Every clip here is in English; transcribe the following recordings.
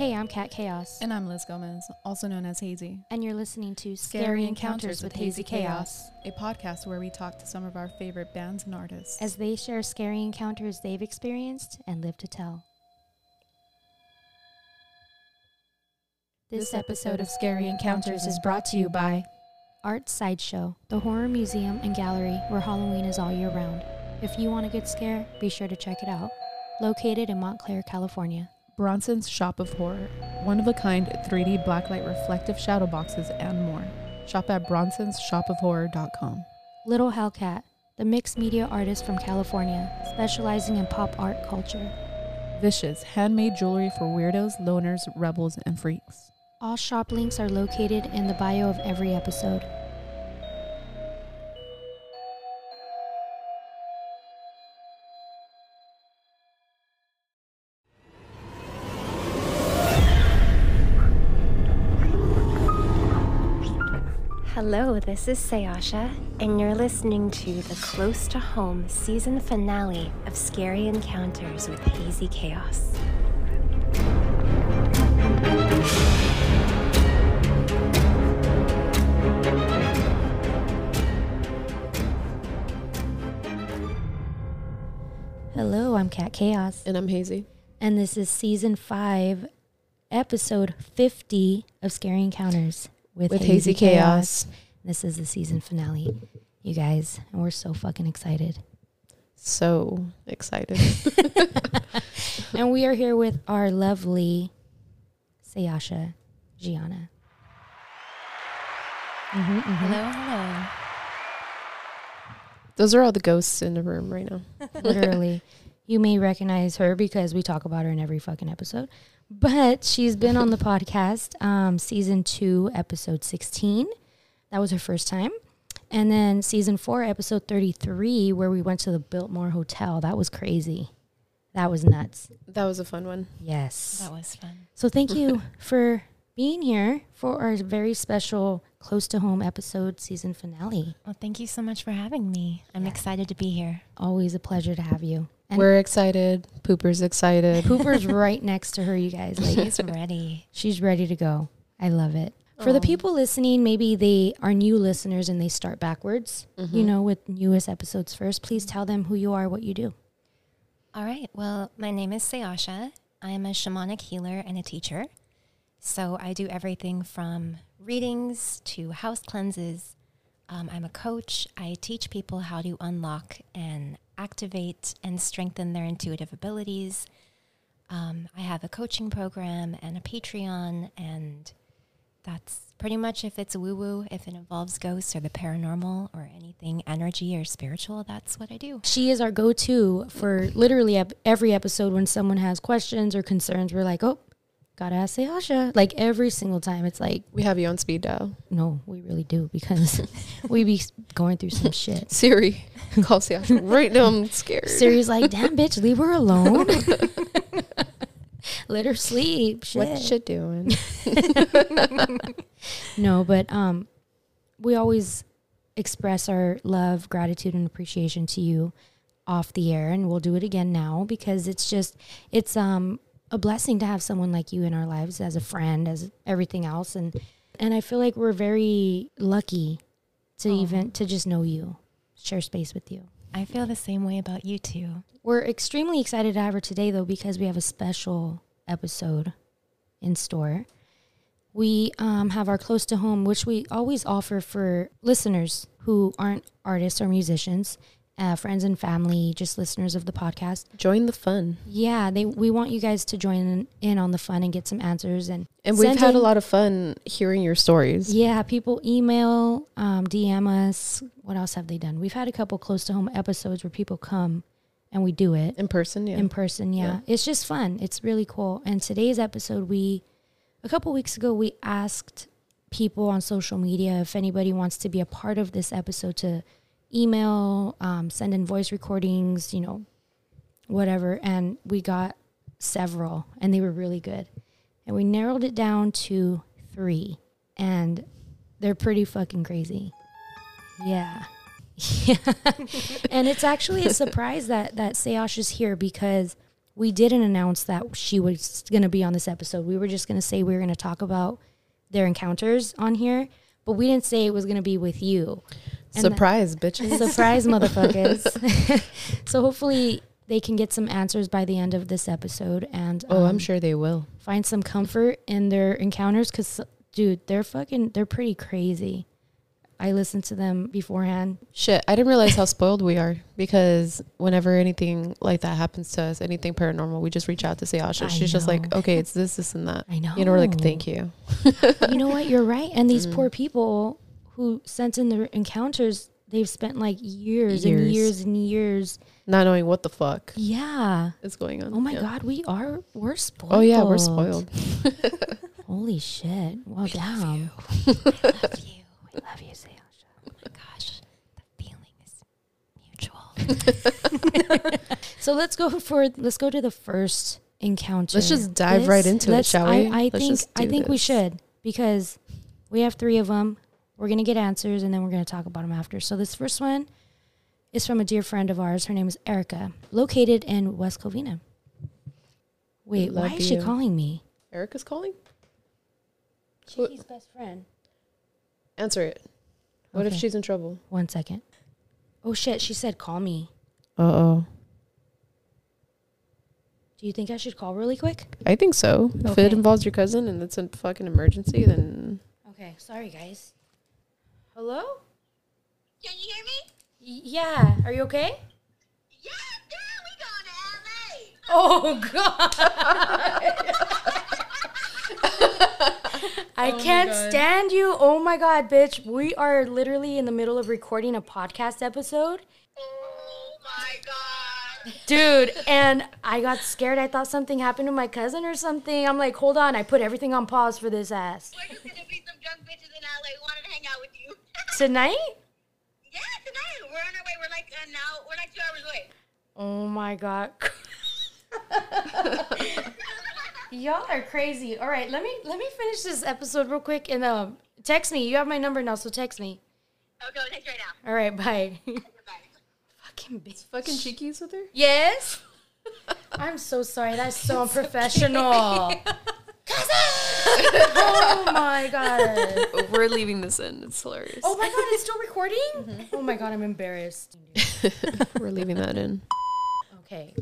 Hey, I'm Kat Chaos. And I'm Liz Gomez, also known as Hazy. And you're listening to Scary Encounters with Hazy Chaos, a podcast where we talk to some of our favorite bands and artists as they share scary encounters they've experienced and live to tell. This episode of Scary Encounters is brought to you by Art Sideshow, the horror museum and gallery where Halloween is all year round. If you want a good scare, be sure to check it out. Located in Montclair, California. Bronson's Shop of Horror, one-of-a-kind 3D blacklight reflective shadow boxes and more. Shop at bronsonsshopofhorror.com. Little Hellcat, the mixed media artist from California, specializing in pop art culture. Vicious, handmade jewelry for weirdos, loners, rebels, and freaks. All shop links are located in the bio of every episode. Hello, this is Sayasha, and you're listening to the Close to Home season finale of Scary Encounters with Hazy Chaos. Hello, I'm Kat Chaos. And I'm Hazy. And this is season 5, episode 50 of Scary Encounters with Hazy Chaos. This is the season finale, you guys, and we're so fucking excited. So excited. And we are here with our lovely Sayasha Gianna. Mm-hmm, mm-hmm. Hello, hello. Those are all the ghosts in the room right now. Literally. You may recognize her because we talk about her in every fucking episode. But she's been on the podcast, season 2, episode 16. That was her first time. And then season 4, episode 33, where we went to the Biltmore Hotel. That was crazy. That was nuts. That was a fun one. Yes. That was fun. So thank you for being here for our very special Close to Home episode season finale. Well, thank you so much for having me. I'm excited to be here. Always a pleasure to have you. And we're excited. Pooper's excited. Pooper's right next to her, you guys. Like, she's ready. She's ready to go. I love it. Aww. For the people listening, maybe they are new listeners and they start backwards, you know, with newest episodes first. Please tell them who you are, what you do. All right. Well, my name is Sayasha. I am a shamanic healer and a teacher. So I do everything from readings to house cleanses. I'm a coach. I teach people how to unlock and activate and strengthen their intuitive abilities. I have a coaching program and a Patreon, and that's pretty much if it's woo-woo, if it involves ghosts or the paranormal or anything energy or spiritual, that's what I do. She is our go-to for literally every episode when someone has questions or concerns. We're like, oh, gotta ask Sayasha. Like every single time, it's like we have you on speed dial. No, we really do, because we be going through some shit. Siri, call Sayasha right now. I'm scared. Siri's like, damn bitch, leave her alone. Let her sleep. Shit. What's she doing? No, but we always express our love, gratitude, and appreciation to you off the air, and we'll do it again now because it's a blessing to have someone like you in our lives as a friend, as everything else. And I feel like we're very lucky to even to just know you, share space with you. I feel the same way about you too. We're extremely excited to have her today though, because we have a special episode in store. We have our Close to Home, which we always offer for listeners who aren't artists or musicians. Friends and family, just listeners of the podcast. Join the fun. Yeah, we want you guys to join in on the fun and get some answers. And we've had a lot of fun hearing your stories. Yeah, people email, DM us. What else have they done? We've had a couple Close to Home episodes where people come and we do it. In person, yeah. In person, yeah. It's just fun. It's really cool. And today's episode, a couple weeks ago, we asked people on social media if anybody wants to be a part of this episode to email, send in voice recordings, you know, whatever. And we got several and they were really good. And we narrowed it down to 3 and they're pretty fucking crazy. Yeah. Yeah. And it's actually a surprise that Sayasha's here because we didn't announce that she was going to be on this episode. We were just going to say we were going to talk about their encounters on here, but we didn't say it was going to be with you. And surprise, bitches. Surprise, motherfuckers. So hopefully they can get some answers by the end of this episode. And I'm sure they will. Find some comfort in their encounters because, dude, they're pretty crazy. I listened to them beforehand. Shit, I didn't realize how spoiled we are because whenever anything like that happens to us, anything paranormal, we just reach out to Sayasha. She's just like, okay, it's this, this, and that. I know. You know, we're like, thank you. You know what? You're right. And these poor people who sent in their encounters, they've spent like years and years and years not knowing what the fuck is going on. Oh my God, we're spoiled. Oh yeah, we're spoiled. Holy shit. Well, damn. I love you, Sayasha. Oh my gosh, the feeling is mutual. So let's go to the first encounter. Let's just dive right into it, shall we? I think we should, because we have three of them. We're gonna get answers, and then we're gonna talk about them after. So this first one is from a dear friend of ours. Her name is Erica, located in West Covina. Wait, why is she calling me? Erica's calling. She's best friend. Answer it. What if she's in trouble? 1 second. Oh, shit. She said, call me. Uh-oh. Do you think I should call really quick? I think so. Okay. If it involves your cousin and it's a fucking emergency, then... Okay. Sorry, guys. Hello? Can you hear me? Yeah. Are you okay? Yeah, girl. We going to L.A. Oh, God. I can't stand you. Oh my God, bitch. We are literally in the middle of recording a podcast episode. Oh my God. Dude, and I got scared. I thought something happened to my cousin or something. I'm like, hold on. I put everything on pause for this ass. We're just going to be some drunk bitches in LA. We wanted to hang out with you. Tonight? Yeah, tonight. We're on our way. We're like an hour. We're like 2 hours away. Oh my God. Y'all are crazy. All right, let me finish this episode real quick and text me. You have my number now, so text me. Okay, text right now. All right, bye. Bye. Fucking bitch. Fucking cheekies with her? Yes. I'm so sorry. That's so unprofessional. Oh my God. We're leaving this in. It's hilarious. Oh my God, it's still recording? Mm-hmm. Oh my God, I'm embarrassed. We're leaving that in. Okay,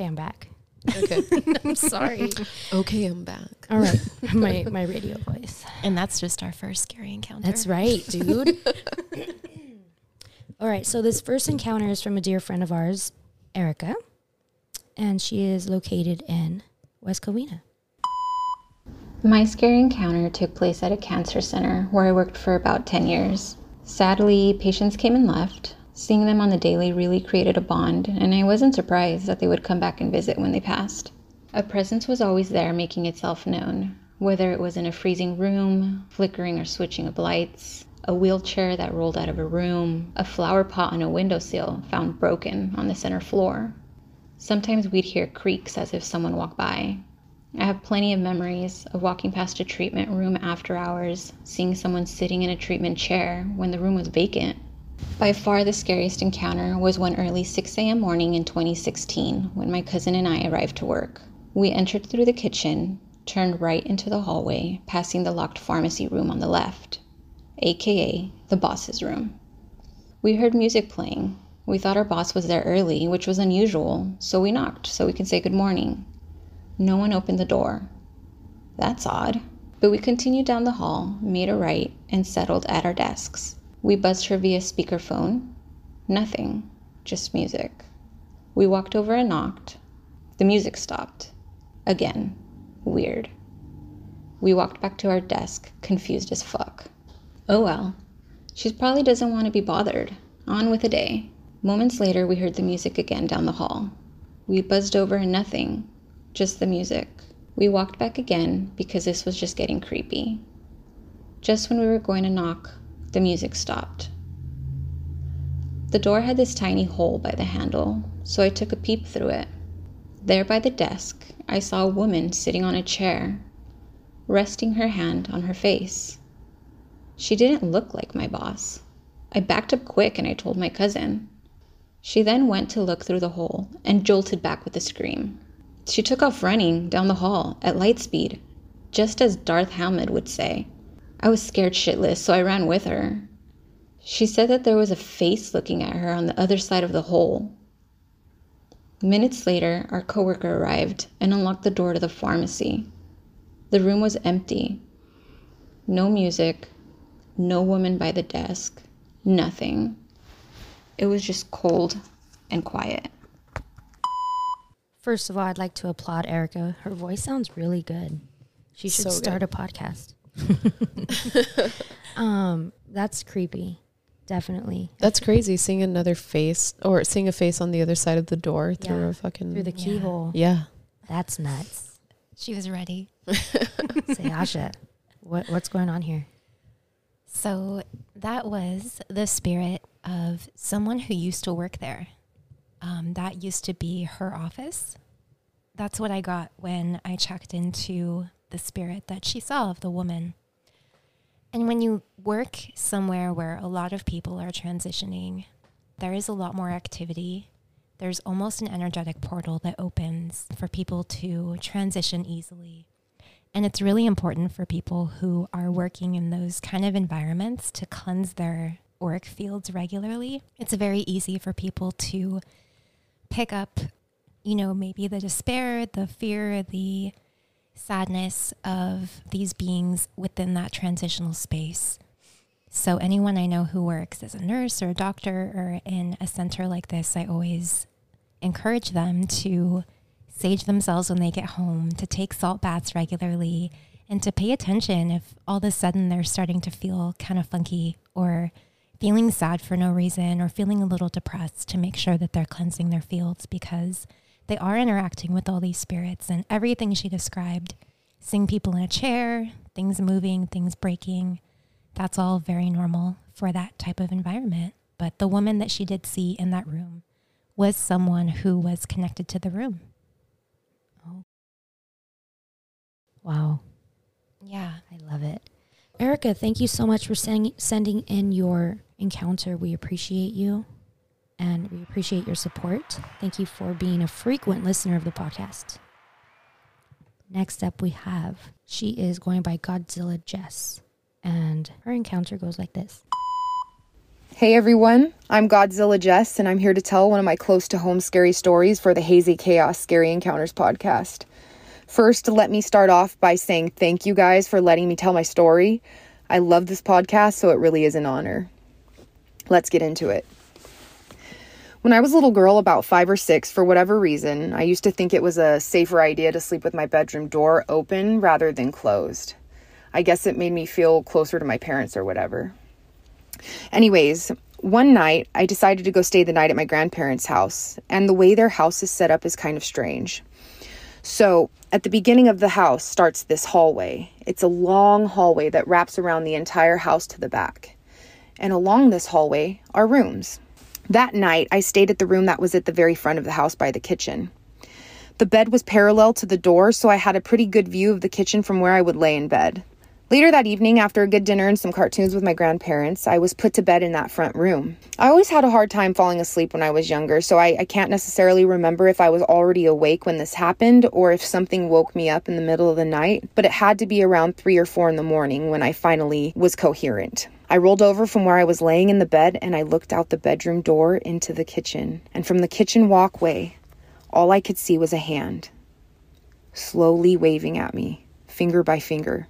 I'm back. Okay. I'm sorry. Okay, I'm back. All right. My radio voice. And that's just our first scary encounter. That's right, dude. All right. So this first encounter is from a dear friend of ours, Erica. And she is located in West Covina. My scary encounter took place at a cancer center where I worked for about 10 years. Sadly, patients came and left. Seeing them on the daily really created a bond, and I wasn't surprised that they would come back and visit when they passed. A presence was always there, making itself known, whether it was in a freezing room, flickering or switching of lights, a wheelchair that rolled out of a room, a flower pot on a windowsill found broken on the center floor. Sometimes we'd hear creaks as if someone walked by. I have plenty of memories of walking past a treatment room after hours, seeing someone sitting in a treatment chair when the room was vacant. By far the scariest encounter was one early 6 a.m. morning in 2016 when my cousin and I arrived to work. We entered through the kitchen, turned right into the hallway, passing the locked pharmacy room on the left, aka the boss's room. We heard music playing. We thought our boss was there early, which was unusual, so we knocked so we could say good morning. No one opened the door. That's odd. But we continued down the hall, made a right, and settled at our desks. We buzzed her via speakerphone. Nothing, just music. We walked over and knocked. The music stopped. Again, weird. We walked back to our desk, confused as fuck. Oh well, she probably doesn't want to be bothered. On with the day. Moments later, we heard the music again down the hall. We buzzed over and nothing, just the music. We walked back again because this was just getting creepy. Just when we were going to knock, the music stopped. The door had this tiny hole by the handle, so I took a peep through it. There by the desk, I saw a woman sitting on a chair, resting her hand on her face. She didn't look like my boss. I backed up quick and I told my cousin. She then went to look through the hole and jolted back with a scream. She took off running down the hall at light speed, just as Darth Hamid would say. I was scared shitless, so I ran with her. She said that there was a face looking at her on the other side of the hole. Minutes later, our coworker arrived and unlocked the door to the pharmacy. The room was empty. No music, no woman by the desk, nothing. It was just cold and quiet. First of all, I'd like to applaud Erica. Her voice sounds really good. She should start a podcast. That's creepy. Definitely. That's crazy, seeing another face, or seeing a face on the other side of the door through a fucking... Through the keyhole. Yeah. That's nuts. She was ready. Sayasha, what's going on here? So that was the spirit of someone who used to work there. That used to be her office. That's what I got when I checked into the spirit that she saw of the woman. And when you work somewhere where a lot of people are transitioning, there is a lot more activity. There's almost an energetic portal that opens for people to transition easily. And it's really important for people who are working in those kind of environments to cleanse their auric fields regularly. It's very easy for people to pick up, you know, maybe the despair, the fear, the sadness of these beings within that transitional space. So anyone I know who works as a nurse or a doctor or in a center like this, I always encourage them to sage themselves when they get home, to take salt baths regularly, and to pay attention if all of a sudden they're starting to feel kind of funky or feeling sad for no reason or feeling a little depressed, to make sure that they're cleansing their fields, because they are interacting with all these spirits. And everything she described, seeing people in a chair, things moving, things breaking, that's all very normal for that type of environment. But the woman that she did see in that room was someone who was connected to the room. Oh. Wow. Yeah. I love it. Erica, thank you so much for sending in your encounter. We appreciate you. And we appreciate your support. Thank you for being a frequent listener of the podcast. Next up we have, she is going by Godzilla Jess. And her encounter goes like this. Hey everyone, I'm Godzilla Jess, and I'm here to tell one of my close to home scary stories for the Hazy Chaos Scary Encounters podcast. First, let me start off by saying thank you guys for letting me tell my story. I love this podcast, so it really is an honor. Let's get into it. When I was a little girl, about 5 or 6, for whatever reason, I used to think it was a safer idea to sleep with my bedroom door open rather than closed. I guess it made me feel closer to my parents or whatever. Anyways, one night, I decided to go stay the night at my grandparents' house, and the way their house is set up is kind of strange. So, at the beginning of the house starts this hallway. It's a long hallway that wraps around the entire house to the back. And along this hallway are rooms. That night, I stayed at the room that was at the very front of the house by the kitchen. The bed was parallel to the door, so I had a pretty good view of the kitchen from where I would lay in bed. Later that evening, after a good dinner and some cartoons with my grandparents, I was put to bed in that front room. I always had a hard time falling asleep when I was younger, so I can't necessarily remember if I was already awake when this happened or if something woke me up in the middle of the night, but it had to be around 3 or 4 in the morning when I finally was coherent. I rolled over from where I was laying in the bed, and I looked out the bedroom door into the kitchen. And from the kitchen walkway, all I could see was a hand, slowly waving at me, finger by finger.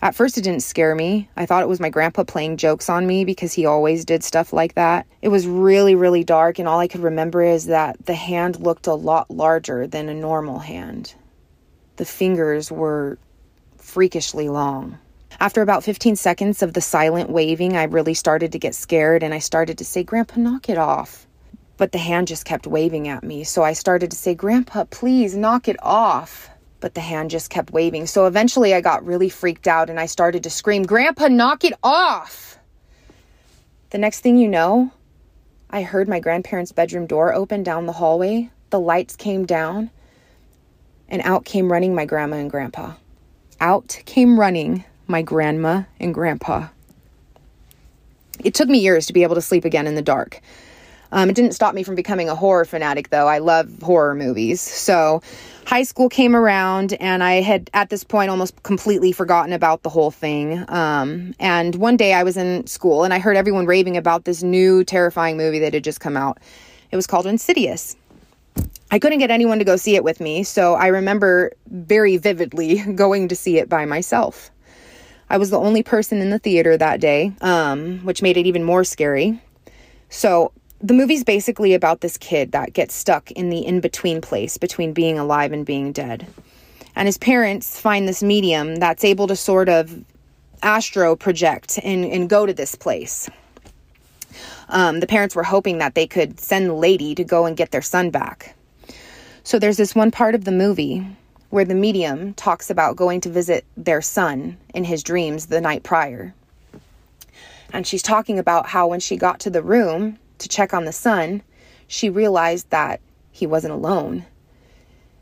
At first, it didn't scare me. I thought it was my grandpa playing jokes on me, because he always did stuff like that. It was really, really dark, and all I could remember is that the hand looked a lot larger than a normal hand. The fingers were freakishly long. After about 15 seconds of the silent waving, I really started to get scared, and I started to say, "Grandpa, knock it off." But the hand just kept waving at me, so I started to say, "Grandpa, please, knock it off." But the hand just kept waving, so eventually I got really freaked out, and I started to scream, "Grandpa, knock it off!" The next thing you know, I heard my grandparents' bedroom door open down the hallway, the lights came down, and out came running my grandma and grandpa. Out came running my grandma and grandpa. It took me years to be able to sleep again in the dark. It didn't stop me from becoming a horror fanatic, though. I love horror movies. So high school came around, and I had, at this point, almost completely forgotten about the whole thing. And one day I was in school, and I heard everyone raving about this new terrifying movie that had just come out. It was called Insidious. I couldn't get anyone to go see it with me, so I remember very vividly going to see it by myself. I was the only person in the theater that day, which made it even more scary. So the movie's basically about this kid that gets stuck in the in-between place between being alive and being dead. And his parents find this medium that's able to sort of astro project and go to this place. The parents were hoping that they could send the lady to go and get their son back. So there's this one part of the movie where the medium talks about going to visit their son in his dreams the night prior. And she's talking about how when she got to the room to check on the son, she realized that he wasn't alone.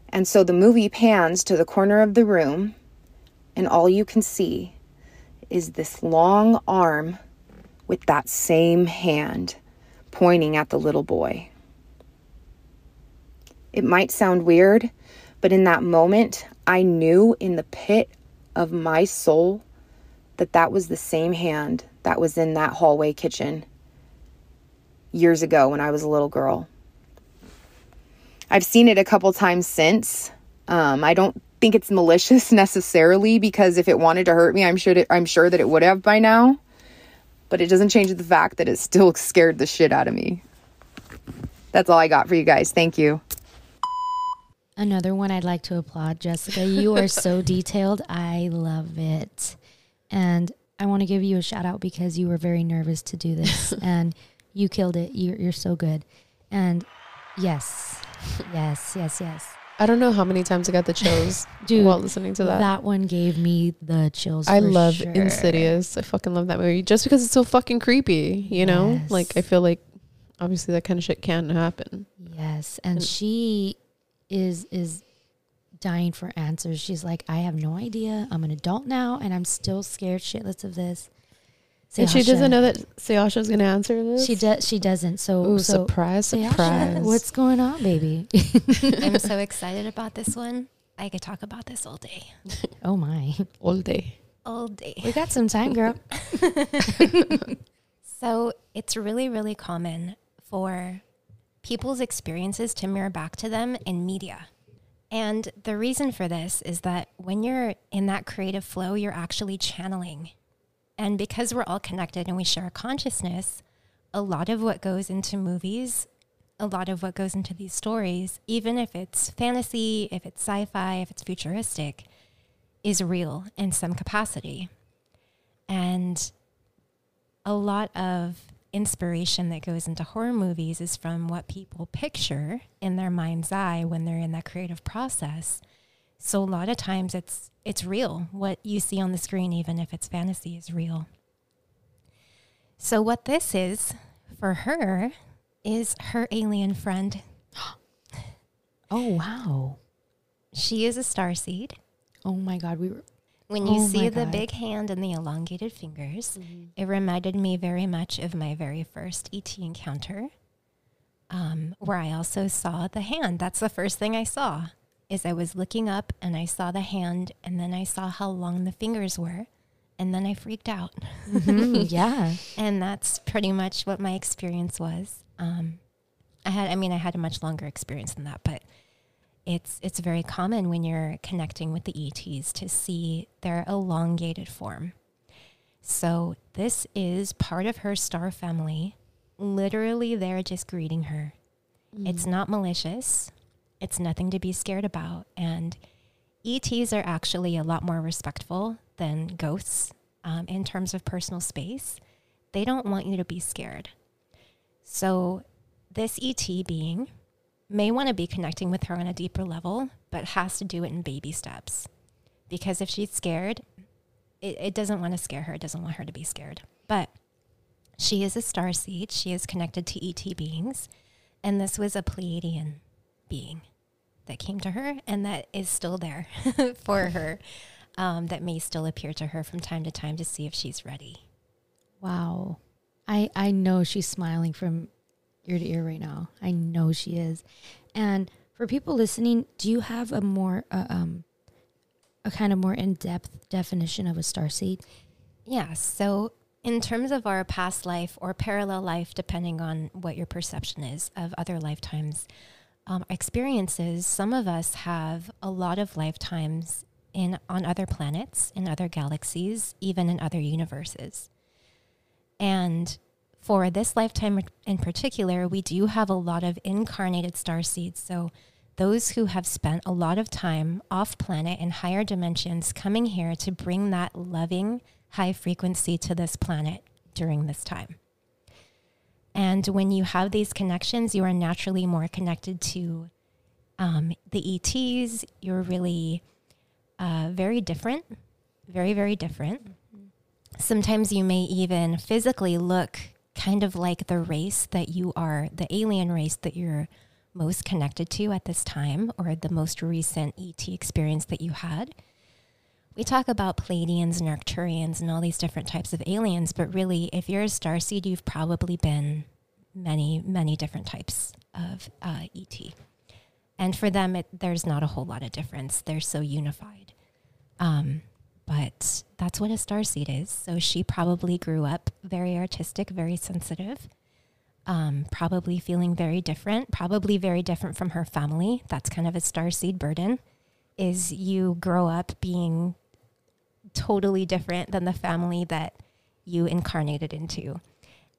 And so the movie pans to the corner of the room, and all you can see is this long arm with that same hand pointing at the little boy. It might sound weird, but in that moment, I knew in the pit of my soul that that was the same hand that was in that hallway kitchen years ago when I was a little girl. I've seen it a couple times since. I don't think it's malicious necessarily, because if it wanted to hurt me, I'm sure that it would have by now. But it doesn't change the fact that it still scared the shit out of me. That's all I got for you guys. Thank you. Another one I'd like to applaud, Jessica. You are so detailed. I love it. And I want to give you a shout out because you were very nervous to do this. And you killed it. You're so good. And yes. I don't know how many times I got the chills while listening to that. That one gave me the chills. I love Insidious. I fucking love that movie just because it's so fucking creepy, you know? Like, I feel like obviously that kind of shit can happen. Yes. And she is dying for answers. She's like, I have no idea. I'm an adult now and I'm still scared shitless of this. Sayasha. And she doesn't know that Sayasha's going to answer this? She doesn't. So, ooh, so surprise. Sayasha, what's going on, baby? I'm so excited about this one. I could talk about this all day. Oh, my. All day. We got some time, girl. So it's really, really common for people's experiences to mirror back to them in media. And the reason for this is that when you're in that creative flow, you're actually channeling. And because we're all connected and we share a consciousness, a lot of what goes into movies, a lot of what goes into these stories, even if it's fantasy, if it's sci-fi, if it's futuristic, is real in some capacity. And a lot of inspiration that goes into horror movies is from what people picture in their mind's eye when they're in that creative process. So a lot of times it's real. What you see on the screen, even if it's fantasy, is real. So what this is for her is her alien friend. Oh, wow. She is a starseed. Oh, my God. When you see the big hand and the elongated fingers, mm-hmm. It reminded me very much of my very first ET encounter, where I also saw the hand. That's the first thing I saw. Is I was looking up and I saw the hand and then I saw how long the fingers were and then I freaked out. Mm-hmm, yeah. And that's pretty much what my experience was. I had a much longer experience than that, but it's very common when you're connecting with the ETs to see their elongated form. So this is part of her star family. Literally, they're just greeting her. Mm. It's not malicious. It's nothing to be scared about. And ETs are actually a lot more respectful than ghosts in terms of personal space. They don't want you to be scared. So this ET being may want to be connecting with her on a deeper level, but has to do it in baby steps. Because if she's scared, it doesn't want to scare her. It doesn't want her to be scared. But she is a starseed. She is connected to ET beings. And this was a Pleiadian being that came to her and that is still there for her, that may still appear to her from time to time to see if she's ready. Wow. I know she's smiling from ear to ear right now. I know she is. And for people listening, do you have a more, a kind of more in-depth definition of a starseed? Yeah, so in terms of our past life or parallel life, depending on what your perception is of other lifetimes, experiences, some of us have a lot of lifetimes in on other planets, in other galaxies, even in other universes. And for this lifetime in particular, we do have a lot of incarnated starseeds. So those who have spent a lot of time off planet in higher dimensions coming here to bring that loving high frequency to this planet during this time. And when you have these connections, you are naturally more connected to the ETs. You're really very different, very, very different. Mm-hmm. Sometimes you may even physically look kind of like the race that you are, the alien race that you're most connected to at this time, or the most recent ET experience that you had. We talk about Pleiadians and Arcturians and all these different types of aliens, but really, if you're a starseed, you've probably been many, many different types of ET. And for them, there's not a whole lot of difference. They're so unified. But that's what a starseed is. So she probably grew up very artistic, very sensitive, probably feeling very different from her family. That's kind of a starseed burden, is you grow up being totally different than the family that you incarnated into.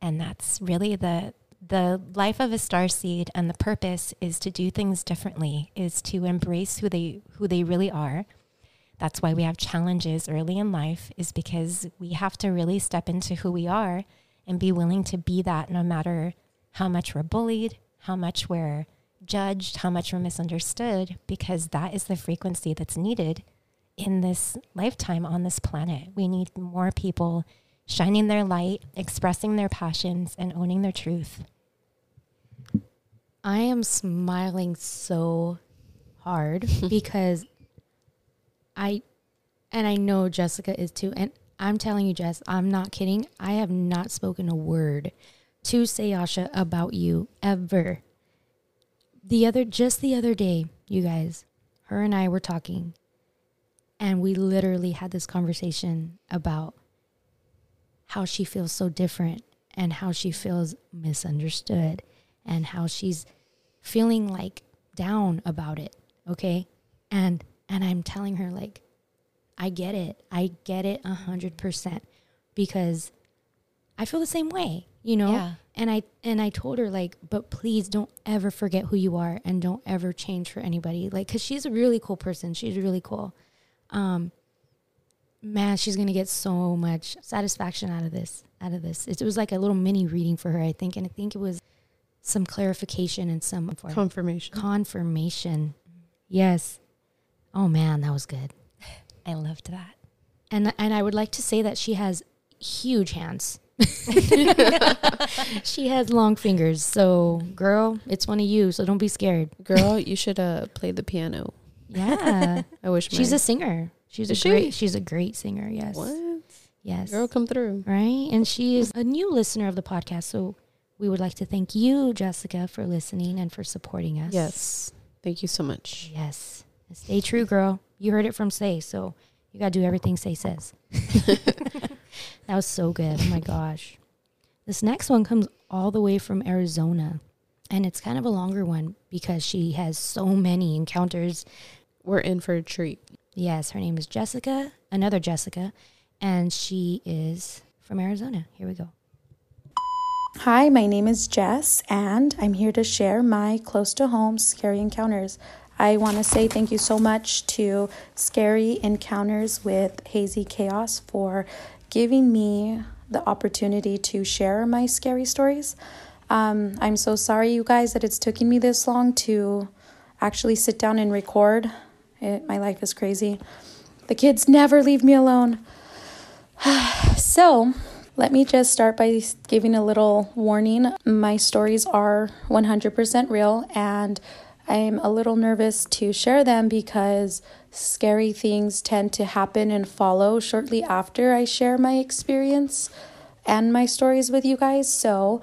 And that's really the life of a starseed, and the purpose is to do things differently, is to embrace who they really are. That's why we have challenges early in life, is because we have to really step into who we are and be willing to be that, no matter how much we're bullied, how much we're judged, how much we're misunderstood, because that is the frequency that's needed in this lifetime on this planet. We need more people shining their light, expressing their passions, and owning their truth. I am smiling so hard because I know Jessica is too, and I'm telling you, Jess, I'm not kidding. I have not spoken a word to Sayasha about you ever. The other day, you guys, her and I were talking, and we literally had this conversation about how she feels so different and how she feels misunderstood and how she's feeling like down about it, okay? And I'm telling her, like, I get it 100%, because I feel the same way, you know? Yeah. And I told her, like, but please don't ever forget who you are, and don't ever change for anybody. Like, because she's a really cool person. She's really cool. Man, she's going to get so much satisfaction out of this. It was like a little mini reading for her, I think. And I think it was some clarification and some confirmation. Yes. Oh, man, that was good. I loved that. And I would like to say that she has huge hands. She has long fingers, so girl, it's one of you, so don't be scared. Girl, you should play the piano. Yeah. I wish she's a singer. She's a great singer, yes. What? Yes. Girl, come through. Right? And she is a new listener of the podcast, so we would like to thank you, Jessica, for listening and for supporting us. Yes. Thank you so much. Yes. Stay true, girl. You heard it from Say, so you gotta do everything Say says. That was so good. Oh, my gosh. This next one comes all the way from Arizona, and it's kind of a longer one because she has so many encounters. We're in for a treat. Yes, her name is Jessica, another Jessica, and she is from Arizona. Here we go. Hi, my name is Jess, and I'm here to share my close-to-home scary encounters. I want to say thank you so much to Scary Encounters with Hazy Chaos for giving me the opportunity to share my scary stories. I'm so sorry, you guys, that it's taking me this long to actually sit down and record. My life is crazy. The kids never leave me alone. So let me just start by giving a little warning. My stories are 100% real, and I'm a little nervous to share them because scary things tend to happen and follow shortly after I share my experience and my stories with you guys. So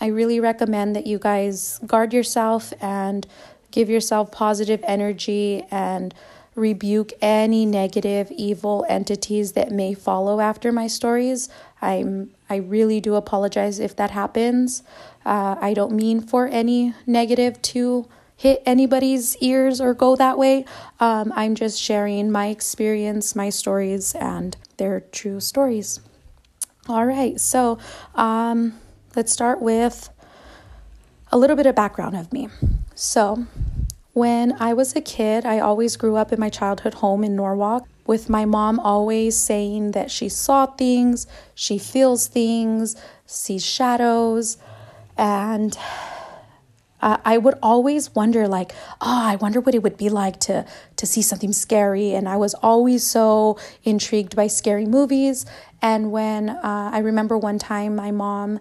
I really recommend that you guys guard yourself and give yourself positive energy and rebuke any negative, evil entities that may follow after my stories. I really do apologize if that happens. I don't mean for any negative to hit anybody's ears or go that way. I'm just sharing my experience, my stories, and they're true stories. All right, so let's start with a little bit of background of me. So when I was a kid, I always grew up in my childhood home in Norwalk with my mom always saying that she saw things, she feels things, sees shadows, and I would always wonder, like, oh, I wonder what it would be like to see something scary. And I was always so intrigued by scary movies. And when I remember one time my mom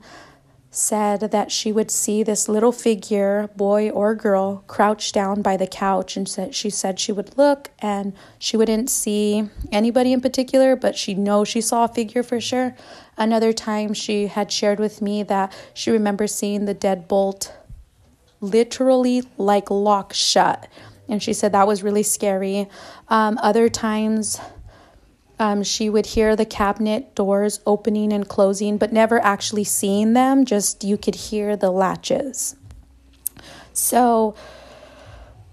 said that she would see this little figure, boy or girl, crouched down by the couch, and she said she would look and she wouldn't see anybody in particular, but she knows she saw a figure for sure. Another time she had shared with me that she remembers seeing the deadbolt literally like lock shut, and she said that was really scary. Other times she would hear the cabinet doors opening and closing, but never actually seeing them, just you could hear the latches. So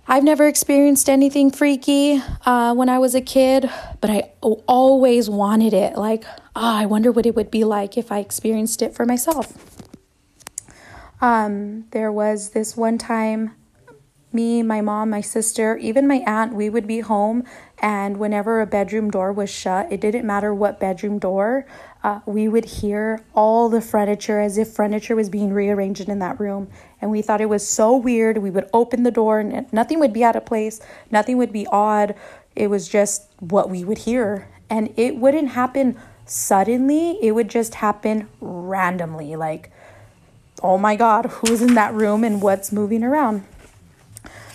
I've never experienced anything freaky when I was a kid, but I always wanted it. Like, I wonder what it would be like if I experienced it for myself. There was this one time, me, my mom, my sister, even my aunt, we would be home, and whenever a bedroom door was shut, it didn't matter what bedroom door, we would hear all the furniture as if furniture was being rearranged in that room. And we thought it was so weird. We would open the door and nothing would be out of place. Nothing would be odd. It was just what we would hear. And it wouldn't happen suddenly. It would just happen randomly. Like, oh my God, who's in that room and what's moving around?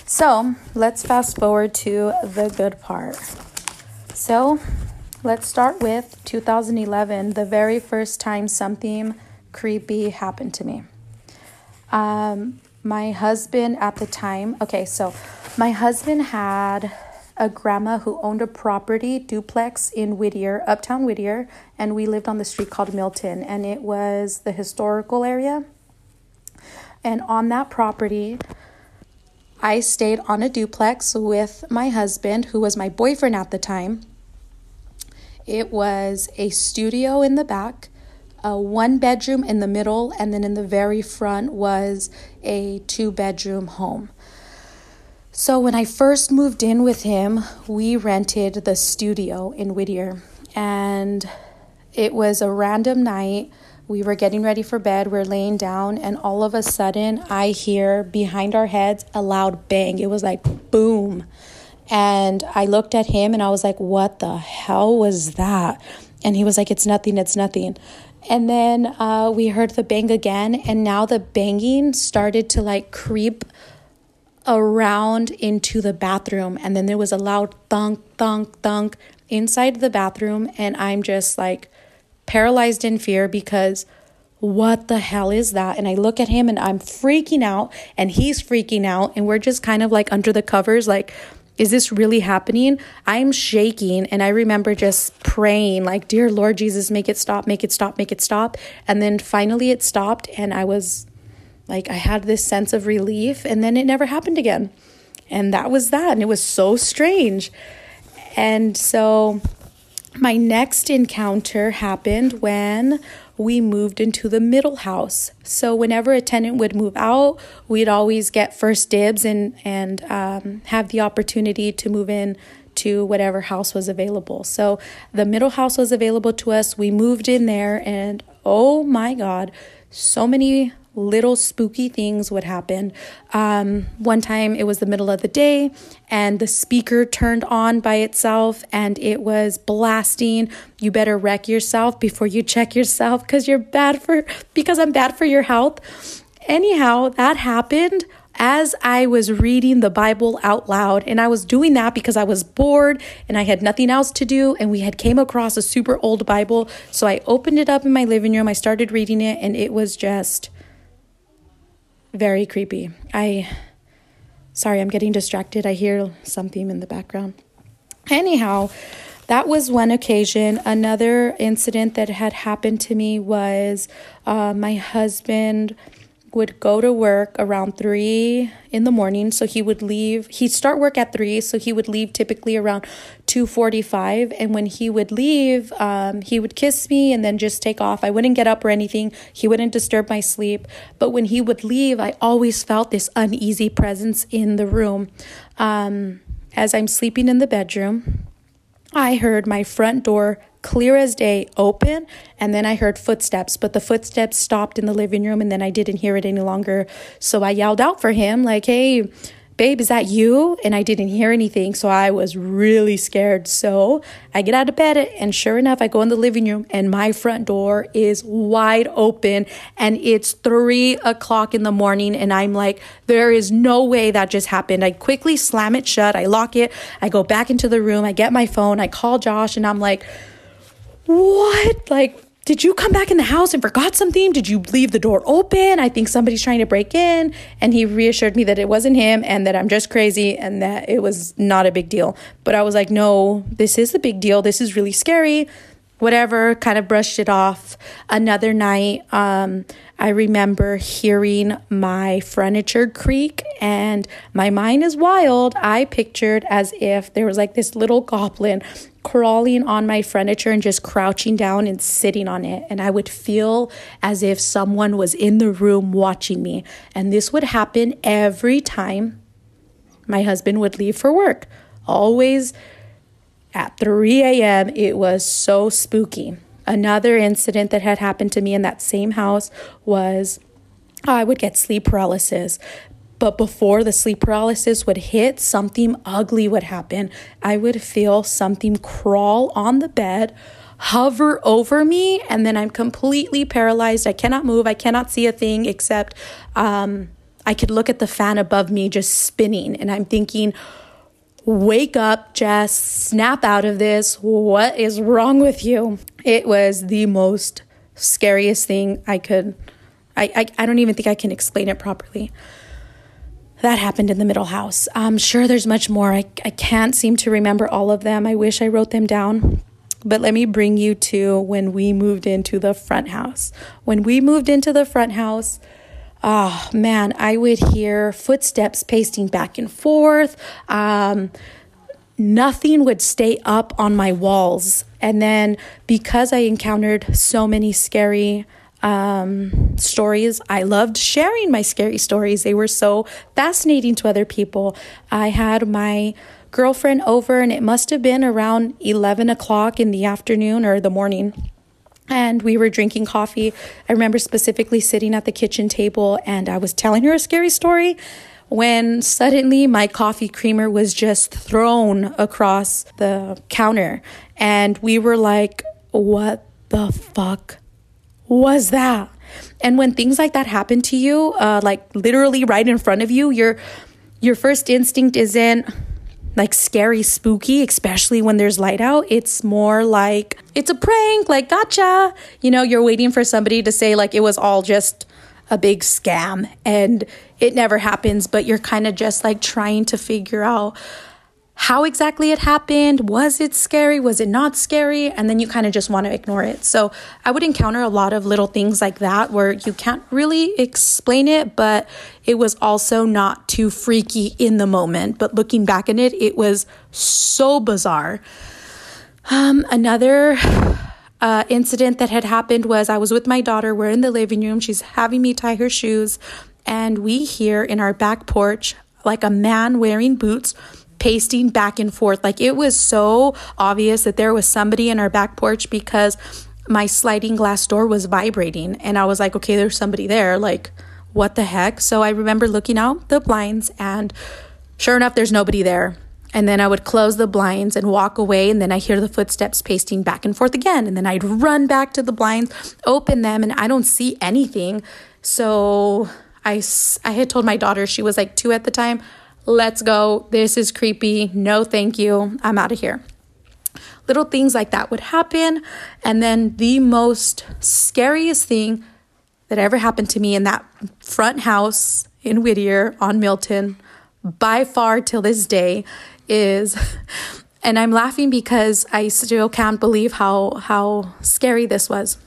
So let's fast forward to the good part. So let's start with 2011, the very first time something creepy happened to me. My husband at the time, my husband had a grandma who owned a property duplex in Whittier, uptown Whittier, and we lived on the street called Milton, and it was the historical area. And on that property, I stayed on a duplex with my husband, who was my boyfriend at the time. It was a studio in the back, a one bedroom in the middle, and then in the very front was a 2-bedroom home. So when I first moved in with him, we rented the studio in Whittier, and it was a random night. We were getting ready for bed, we're laying down, and all of a sudden I hear behind our heads a loud bang. It was like boom. And I looked at him and I was like, what the hell was that? And he was like, it's nothing. And then we heard the bang again, and now the banging started to like creep around into the bathroom. And then there was a loud thunk, thunk, thunk inside the bathroom, and I'm just like paralyzed in fear because what the hell is that? And I look at him and I'm freaking out and he's freaking out, and we're just kind of like under the covers like, is this really happening? I'm shaking, and I remember just praying like, dear Lord Jesus, make it stop. And then finally it stopped, and I was like, I had this sense of relief, and then it never happened again. And that was that, and it was so strange. And so my next encounter happened when we moved into the middle house. So whenever a tenant would move out, we'd always get first dibs and have the opportunity to move in to whatever house was available. So the middle house was available to us. We moved in there, and oh my God, so many little spooky things would happen. One time it was the middle of the day and the speaker turned on by itself and it was blasting, you better wreck yourself before you check yourself because I'm bad for your health. Anyhow, that happened as I was reading the Bible out loud, and I was doing that because I was bored and I had nothing else to do, and we had came across a super old Bible. So I opened it up in my living room, I started reading it, and it was just Very creepy. Sorry, I'm getting distracted. I hear something in the background. Anyhow, that was one occasion. Another incident that had happened to me was my husband would go to work around 3 in the morning. So he would leave. He'd start work at 3. So he would leave typically around 2:45. And when he would leave, he would kiss me and then just take off. I wouldn't get up or anything. He wouldn't disturb my sleep. But when he would leave, I always felt this uneasy presence in the room. As I'm sleeping in the bedroom, I heard my front door clear as day open, and then I heard footsteps, but the footsteps stopped in the living room, and then I didn't hear it any longer. So I yelled out for him like, "Hey, babe, is that you?" And I didn't hear anything, so I was really scared. So I get out of bed, and sure enough, I go in the living room, and my front door is wide open, and it's 3 o'clock in the morning, and I'm like, there is no way that just happened. I quickly slam it shut. I lock it. I go back into the room. I get my phone. I call Josh, and I'm like, what? Like, did you come back in the house and forgot something? Did you leave the door open? I think somebody's trying to break in. And he reassured me that it wasn't him and that I'm just crazy and that it was not a big deal. But I was like, no, this is a big deal. This is really scary. Whatever, kind of brushed it off. Another night, I remember hearing my furniture creak, and my mind is wild. I pictured as if there was like this little goblin crawling on my furniture and just crouching down and sitting on it. And I would feel as if someone was in the room watching me. And this would happen every time my husband would leave for work. Always at 3 a.m. It was so spooky. Another incident that had happened to me in that same house was I would get sleep paralysis. But before the sleep paralysis would hit, something ugly would happen. I would feel something crawl on the bed, hover over me, and then I'm completely paralyzed. I cannot move. I cannot see a thing except I could look at the fan above me just spinning. And I'm thinking, wake up, Jess, snap out of this. What is wrong with you? It was the most scariest thing I could. I don't even think I can explain it properly. That happened in the middle house. I'm sure there's much more. I can't seem to remember all of them. I wish I wrote them down. But let me bring you to when we moved into the front house. When we moved into the front house, oh man, I would hear footsteps pacing back and forth. Nothing would stay up on my walls. And then because I encountered so many scary stories, I loved sharing my scary stories. They were so fascinating to other people. I had my girlfriend over, and it must have been around 11 o'clock in the afternoon or the morning, and we were drinking coffee. I remember specifically sitting at the kitchen table, and I was telling her a scary story when suddenly my coffee creamer was just thrown across the counter, and we were like, what the fuck was that? And when things like that happen to you, like literally right in front of you, your first instinct isn't like scary, spooky, especially when there's light out. It's more like, it's a prank, like gotcha. You know, you're waiting for somebody to say like it was all just a big scam and it never happens, but you're kind of just like trying to figure out how exactly it happened. Was it scary? Was it not scary? And then you kind of just want to ignore it. So I would encounter a lot of little things like that where you can't really explain it, but it was also not too freaky in the moment. But looking back on it, it was so bizarre. Another incident that had happened was I was with my daughter. We're in the living room. She's having me tie her shoes. And we hear in our back porch like a man wearing boots pasting back and forth. Like it was so obvious that there was somebody in our back porch because my sliding glass door was vibrating, and I was like, okay, there's somebody there, like what the heck. So I remember looking out the blinds, and sure enough, there's nobody there. And then I would close the blinds and walk away, and then I hear the footsteps pacing back and forth again, and then I'd run back to the blinds, open them, and I don't see anything. So I had told my daughter, she was like 2 at the time, let's go. This is creepy. No, thank you. I'm out of here. Little things like that would happen. And then the most scariest thing that ever happened to me in that front house in Whittier on Milton, by far till this day, is, and I'm laughing because I still can't believe how scary this was.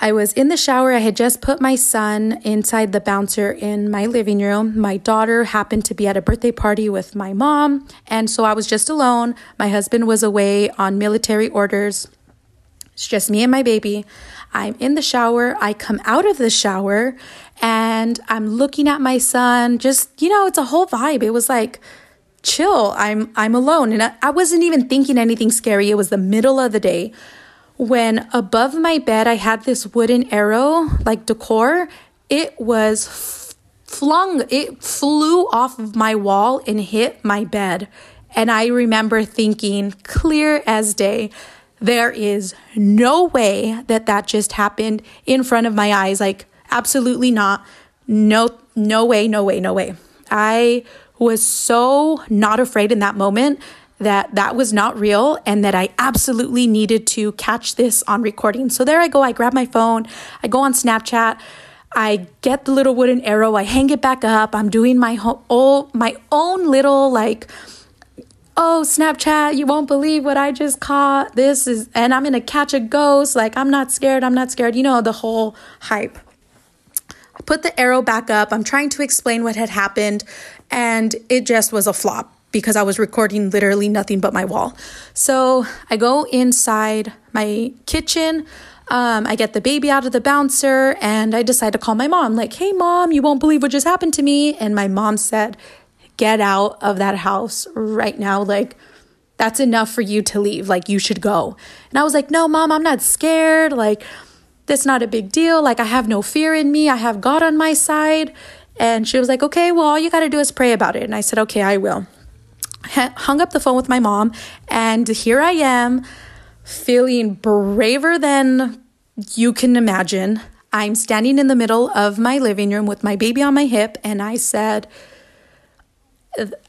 I was in the shower. I had just put my son inside the bouncer in my living room. My daughter happened to be at a birthday party with my mom, and so I was just alone. My husband was away on military orders. It's just me and my baby. I'm in the shower. I come out of the shower, and I'm looking at my son. Just, you know, it's a whole vibe. It was like, chill. I'm alone, and I wasn't even thinking anything scary. It was the middle of the day. When above my bed, I had this wooden arrow, like decor, it was flung, it flew off of my wall and hit my bed. And I remember thinking, clear as day, there is no way that just happened in front of my eyes. Like, absolutely not. No way. I was so not afraid in that moment that was not real, and that I absolutely needed to catch this on recording. So there I go. I grab my phone. I go on Snapchat. I get the little wooden arrow. I hang it back up. I'm doing my own little, like, oh, Snapchat, you won't believe what I just caught. This is, and I'm going to catch a ghost. Like, I'm not scared. You know, the whole hype. I put the arrow back up. I'm trying to explain what had happened, and it just was a flop, because I was recording literally nothing but my wall. So I go inside my kitchen. I get the baby out of the bouncer, and I decide to call my mom. Like, hey, Mom, you won't believe what just happened to me. And my mom said, get out of that house right now. Like, that's enough for you to leave. Like, you should go. And I was like, no, Mom, I'm not scared. Like, that's not a big deal. Like, I have no fear in me. I have God on my side. And she was like, okay, well, all you got to do is pray about it. And I said, okay, I will. Hung up the phone with my mom, and here I am, feeling braver than you can imagine. I'm standing in the middle of my living room with my baby on my hip, and I said,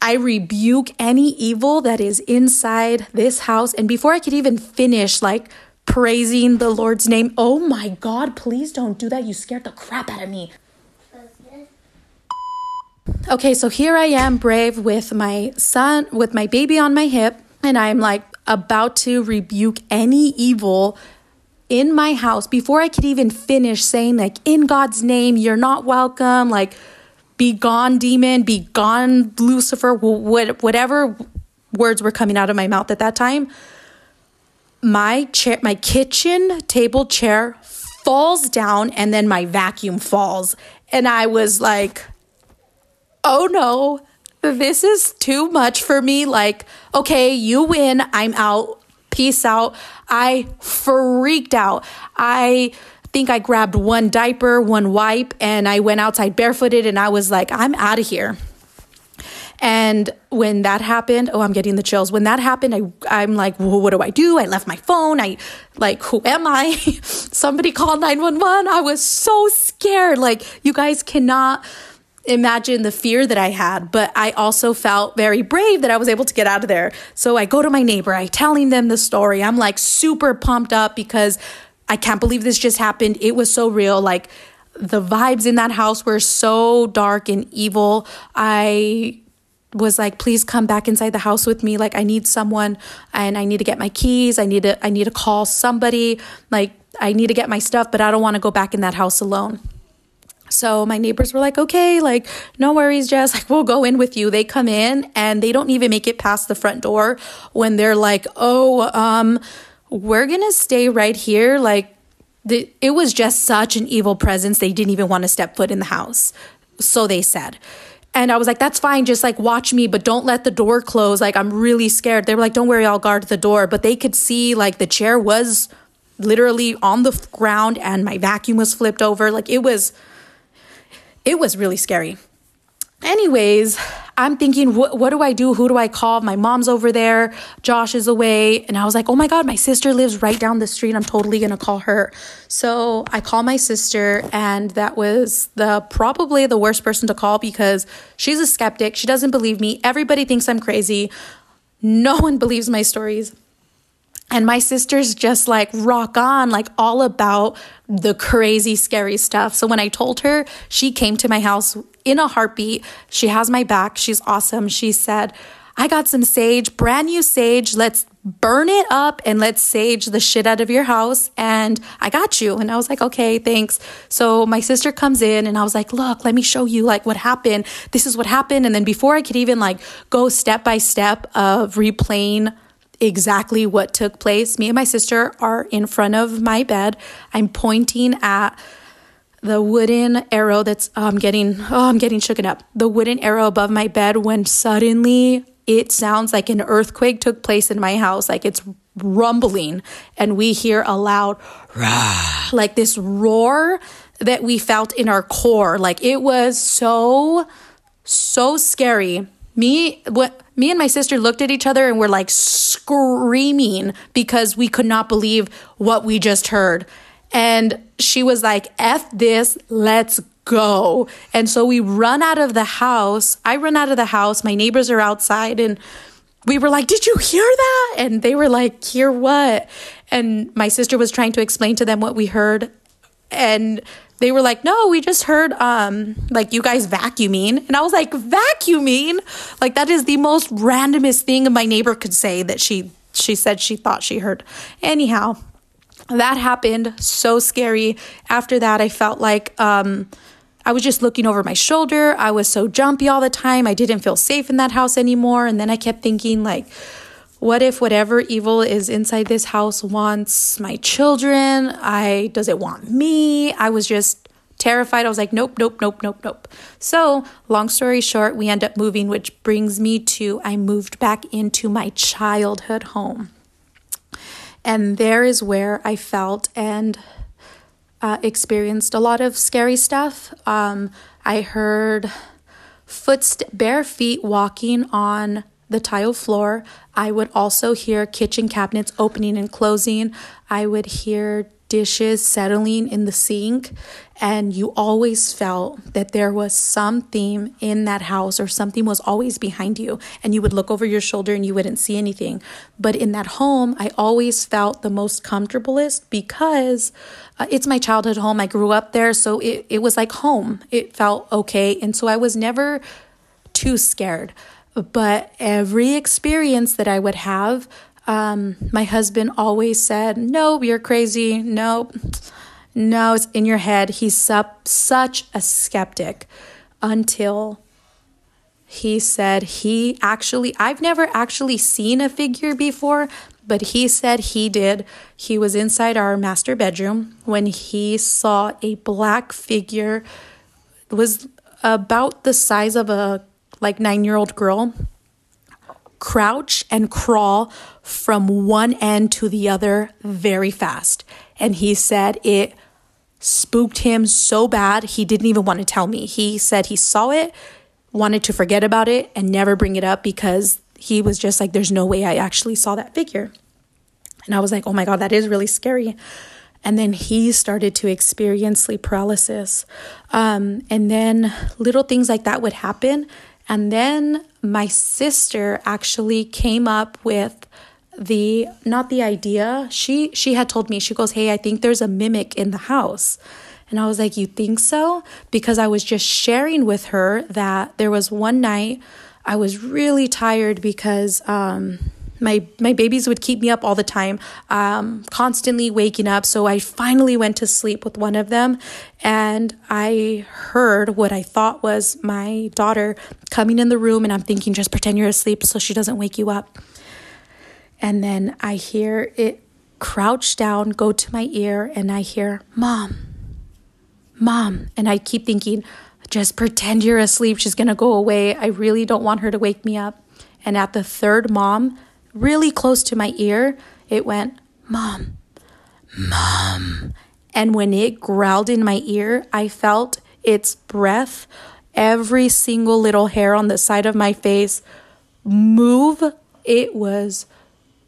I rebuke any evil that is inside this house. And before I could even finish, like, praising the Lord's name, oh my God, please don't do that. You scared the crap out of me. Okay, so here I am, brave, with my son, with my baby on my hip, and I'm like about to rebuke any evil in my house before I could even finish saying, like, in God's name, you're not welcome, like, be gone, demon, be gone, Lucifer, whatever words were coming out of my mouth at that time. My chair, my kitchen table chair falls down, and then my vacuum falls, and I was like, oh no, this is too much for me. Like, okay, you win. I'm out. Peace out. I freaked out. I think I grabbed one diaper, one wipe, and I went outside barefooted, and I was like, I'm out of here. And when that happened, oh, I'm getting the chills. When that happened, I'm like, well, what do? I left my phone. I, like, who am I? Somebody called 911. I was so scared. Like, you guys cannot imagine the fear that I had, but I also felt very brave that I was able to get out of there. So I go to my neighbor, I'm telling them the story. I'm like super pumped up because I can't believe this just happened. It was so real. Like, the vibes in that house were so dark and evil. I was like, please come back inside the house with me. Like, I need someone, and I need to get my keys. I need to call somebody. Like, I need to get my stuff, but I don't want to go back in that house alone. So my neighbors were like, okay, like, no worries, Jess, like, we'll go in with you. They come in, and they don't even make it past the front door when they're like, oh, we're going to stay right here. Like, it was just such an evil presence. They didn't even want to step foot in the house. So they said. And I was like, that's fine. Just, like, watch me, but don't let the door close. Like, I'm really scared. They were like, don't worry, I'll guard the door. But they could see, like, the chair was literally on the ground, and my vacuum was flipped over. Like, it was really scary. Anyways, I'm thinking, what do I do? Who do I call? My mom's over there. Josh is away. And I was like, oh my God, my sister lives right down the street. I'm totally going to call her. So I call my sister, and that was probably the worst person to call because she's a skeptic. She doesn't believe me. Everybody thinks I'm crazy. No one believes my stories. And my sister's just like rock on, like all about the crazy, scary stuff. So when I told her, she came to my house in a heartbeat. She has my back. She's awesome. She said, I got some sage, brand new sage. Let's burn it up and let's sage the shit out of your house. And I got you. And I was like, okay, thanks. So my sister comes in and I was like, look, let me show you like what happened. This is what happened. And then before I could even like go step by step of replaying exactly what took place, me and my sister are in front of my bed. I'm pointing at the wooden arrow that's I'm getting shooken up. The wooden arrow above my bed when suddenly it sounds like an earthquake took place in my house. Like it's rumbling and we hear a loud rah, like this roar that we felt in our core. Like it was so scary. Me and my sister looked at each other and were like screaming because we could not believe what we just heard. And she was like, F this, let's go. And so we run out of the house. I run out of the house. My neighbors are outside and we were like, did you hear that? And they were like, hear what? And my sister was trying to explain to them what we heard. And they were like, no, we just heard like you guys vacuuming. And I was like, vacuuming? Like that is the most randomest thing my neighbor could say that she said she thought she heard. Anyhow, that happened. So scary. After that, I felt like I was just looking over my shoulder. I was so jumpy all the time. I didn't feel safe in that house anymore. And then I kept thinking like, what if whatever evil is inside this house wants my children? Does it want me? I was just terrified. I was like, nope. So long story short, we end up moving, which brings me to I moved back into my childhood home. And there is where I felt and experienced a lot of scary stuff. I heard bare feet walking on the tile floor. I would also hear kitchen cabinets opening and closing. I would hear dishes settling in the sink. And you always felt that there was something in that house or something was always behind you. And you would look over your shoulder and you wouldn't see anything. But in that home, I always felt the most comfortablest because it's my childhood home. I grew up there. So it was like home. It felt okay. And so I was never too scared. But every experience that I would have, my husband always said, no, you're crazy. No, it's in your head. He's such a skeptic until he said I've never actually seen a figure before, but he said he did. He was inside our master bedroom when he saw a black figure. It was about the size of a like 9-year-old girl, crouch and crawl from one end to the other very fast. And he said it spooked him so bad, he didn't even want to tell me. He said he saw it, wanted to forget about it, and never bring it up because he was just like, there's no way I actually saw that figure. And I was like, oh my God, that is really scary. And then he started to experience sleep paralysis. And then little things like that would happen. And then my sister actually came up with not the idea. She had told me, she goes, hey, I think there's a mimic in the house. And I was like, you think so? Because I was just sharing with her that there was one night I was really tired because my babies would keep me up all the time, constantly waking up. So I finally went to sleep with one of them and I heard what I thought was my daughter coming in the room and I'm thinking, just pretend you're asleep so she doesn't wake you up. And then I hear it crouch down, go to my ear and I hear, Mom. And I keep thinking, just pretend you're asleep. She's going to go away. I really don't want her to wake me up. And at the third mom, really close to my ear, it went, Mom. And when it growled in my ear, I felt its breath, every single little hair on the side of my face move. It was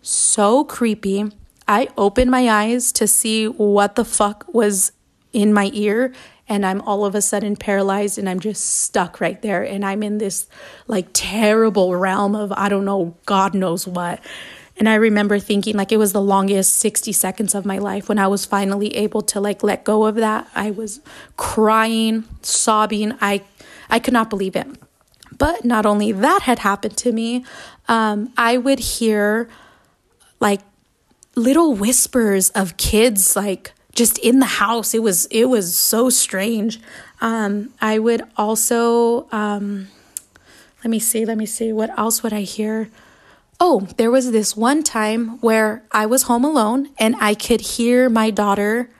so creepy. I opened my eyes to see what the fuck was in my ear. And I'm all of a sudden paralyzed and I'm just stuck right there. And I'm in this like terrible realm of I don't know, God knows what. And I remember thinking, like, it was the longest 60 seconds of my life when I was finally able to, like, let go of that. I was crying, sobbing. I could not believe it. But not only that had happened to me, I would hear, like, little whispers of kids, like, just in the house. It was so strange. I would also, let me see, what else would I hear? Oh, there was this one time where I was home alone and I could hear my daughter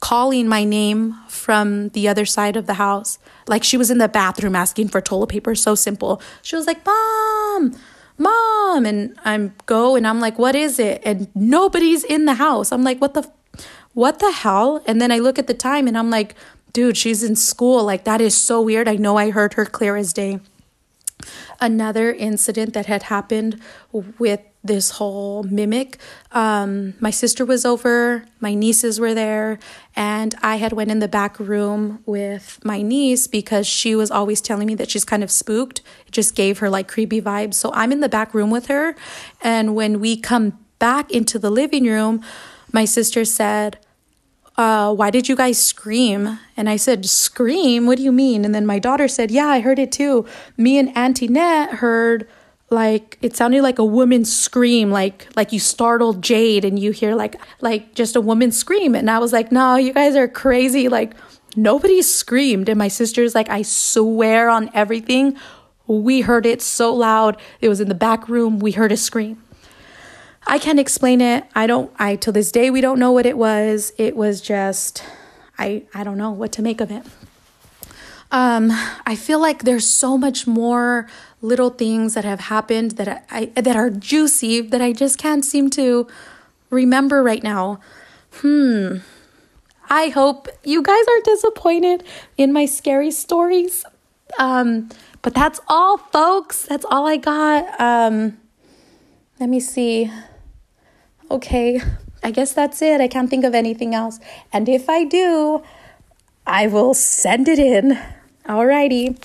calling my name from the other side of the house. Like, she was in the bathroom asking for toilet paper. So simple. She was like, Mom. And I'm like, what is it? And nobody's in the house. I'm like, what the hell? And then I look at the time and I'm like, dude, she's in school. Like, that is so weird. I know I heard her clear as day. Another incident that had happened with this whole mimic, my sister was over, my nieces were there, and I had went in the back room with my niece because she was always telling me that she's kind of spooked. It just gave her, like, creepy vibes. So I'm in the back room with her, and when we come back into the living room, my sister said, why did you guys scream? And I said, scream? What do you mean? And then my daughter said, yeah, I heard it too. Me and Auntie Net heard, like, it sounded like a woman scream, like you startled Jade and you hear like just a woman scream. And I was like, no, you guys are crazy. Like, nobody screamed. And my sister's like, I swear on everything, we heard it so loud. It was in the back room. We heard a scream. I can't explain it. I till this day, we don't know what it was. It was just, I don't know what to make of it. I feel like there's so much more little things that have happened that that are juicy that I just can't seem to remember right now. I hope you guys are disappointed in my scary stories. But that's all, folks. That's all I got. Let me see. Okay, I guess that's it. I can't think of anything else. And if I do, I will send it in. Alrighty.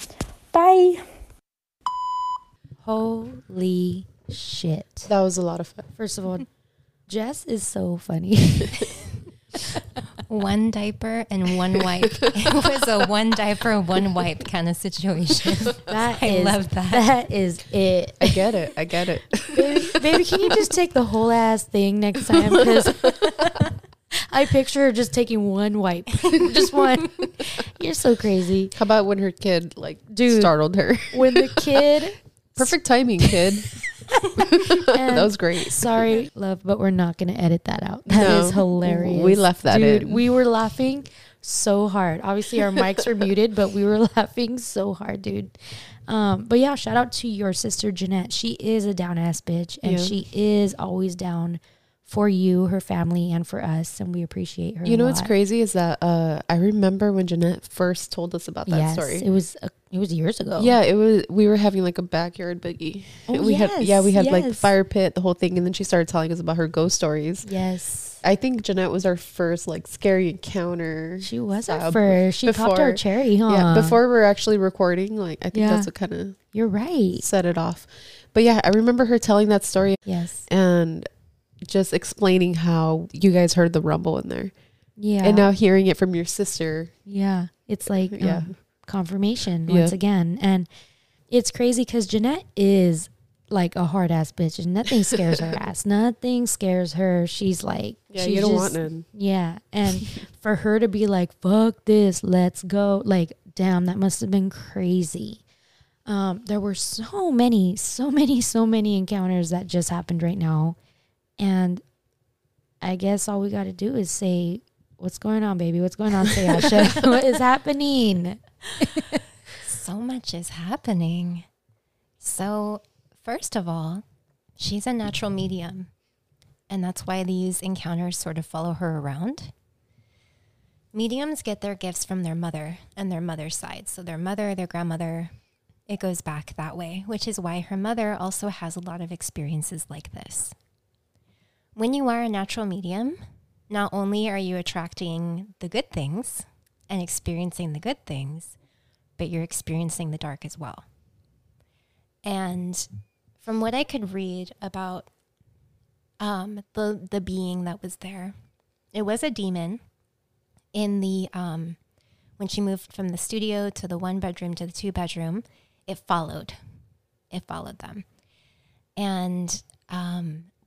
Bye. Holy shit. That was a lot of fun. First of all, Jess is so funny. One diaper and one wipe. It was a one diaper, one wipe kind of situation. I love that. That is it. I get it. Baby, can you just take the whole ass thing next time? Because I picture her just taking one wipe. Just one. You're so crazy. How about when her kid, like, startled her? When the kid... Perfect timing, kid. That was great. Sorry, love, but we're not going to edit that out. That is hilarious. We left that in. We were laughing so hard. Obviously, our mics were muted, but we were laughing so hard, dude. But yeah, shout out to your sister, Jeanette. She is a down-ass bitch, and she is always down for you, her family, and for us, and we appreciate her. You know what's crazy is that I remember when Jeanette first told us about that story. Yes, it was years ago. Yeah, it was. We were having like a backyard boogie. Oh, we had like the fire pit, the whole thing, and then she started telling us about her ghost stories. Yes, I think Jeanette was our first like scary encounter. She was our first. She popped our cherry, huh? Yeah, before we were actually recording. Like I think that's what kind of you're right set it off. But yeah, I remember her telling that story. Yes, and just explaining how you guys heard the rumble in there. Yeah. And now hearing it from your sister. Yeah. It's like confirmation once again. And it's crazy because Jeanette is like a hard ass bitch and nothing scares her ass. Nothing scares her. She's like, you don't want none. Yeah. And for her to be like, fuck this, let's go. Like, damn, that must have been crazy. There were so many encounters that just happened right now. And I guess all we got to do is say, what's going on, baby? What's going on, Sayasha? What is happening? So much is happening. So first of all, she's a natural medium. And that's why these encounters sort of follow her around. Mediums get their gifts from their mother and their mother's side. So their mother, their grandmother, it goes back that way, which is why her mother also has a lot of experiences like this. When you are a natural medium, not only are you attracting the good things and experiencing the good things, but you're experiencing the dark as well. And from what I could read about the being that was there. It was a demon. In the when she moved from the studio to the 1-bedroom to the 2-bedroom, it followed them. And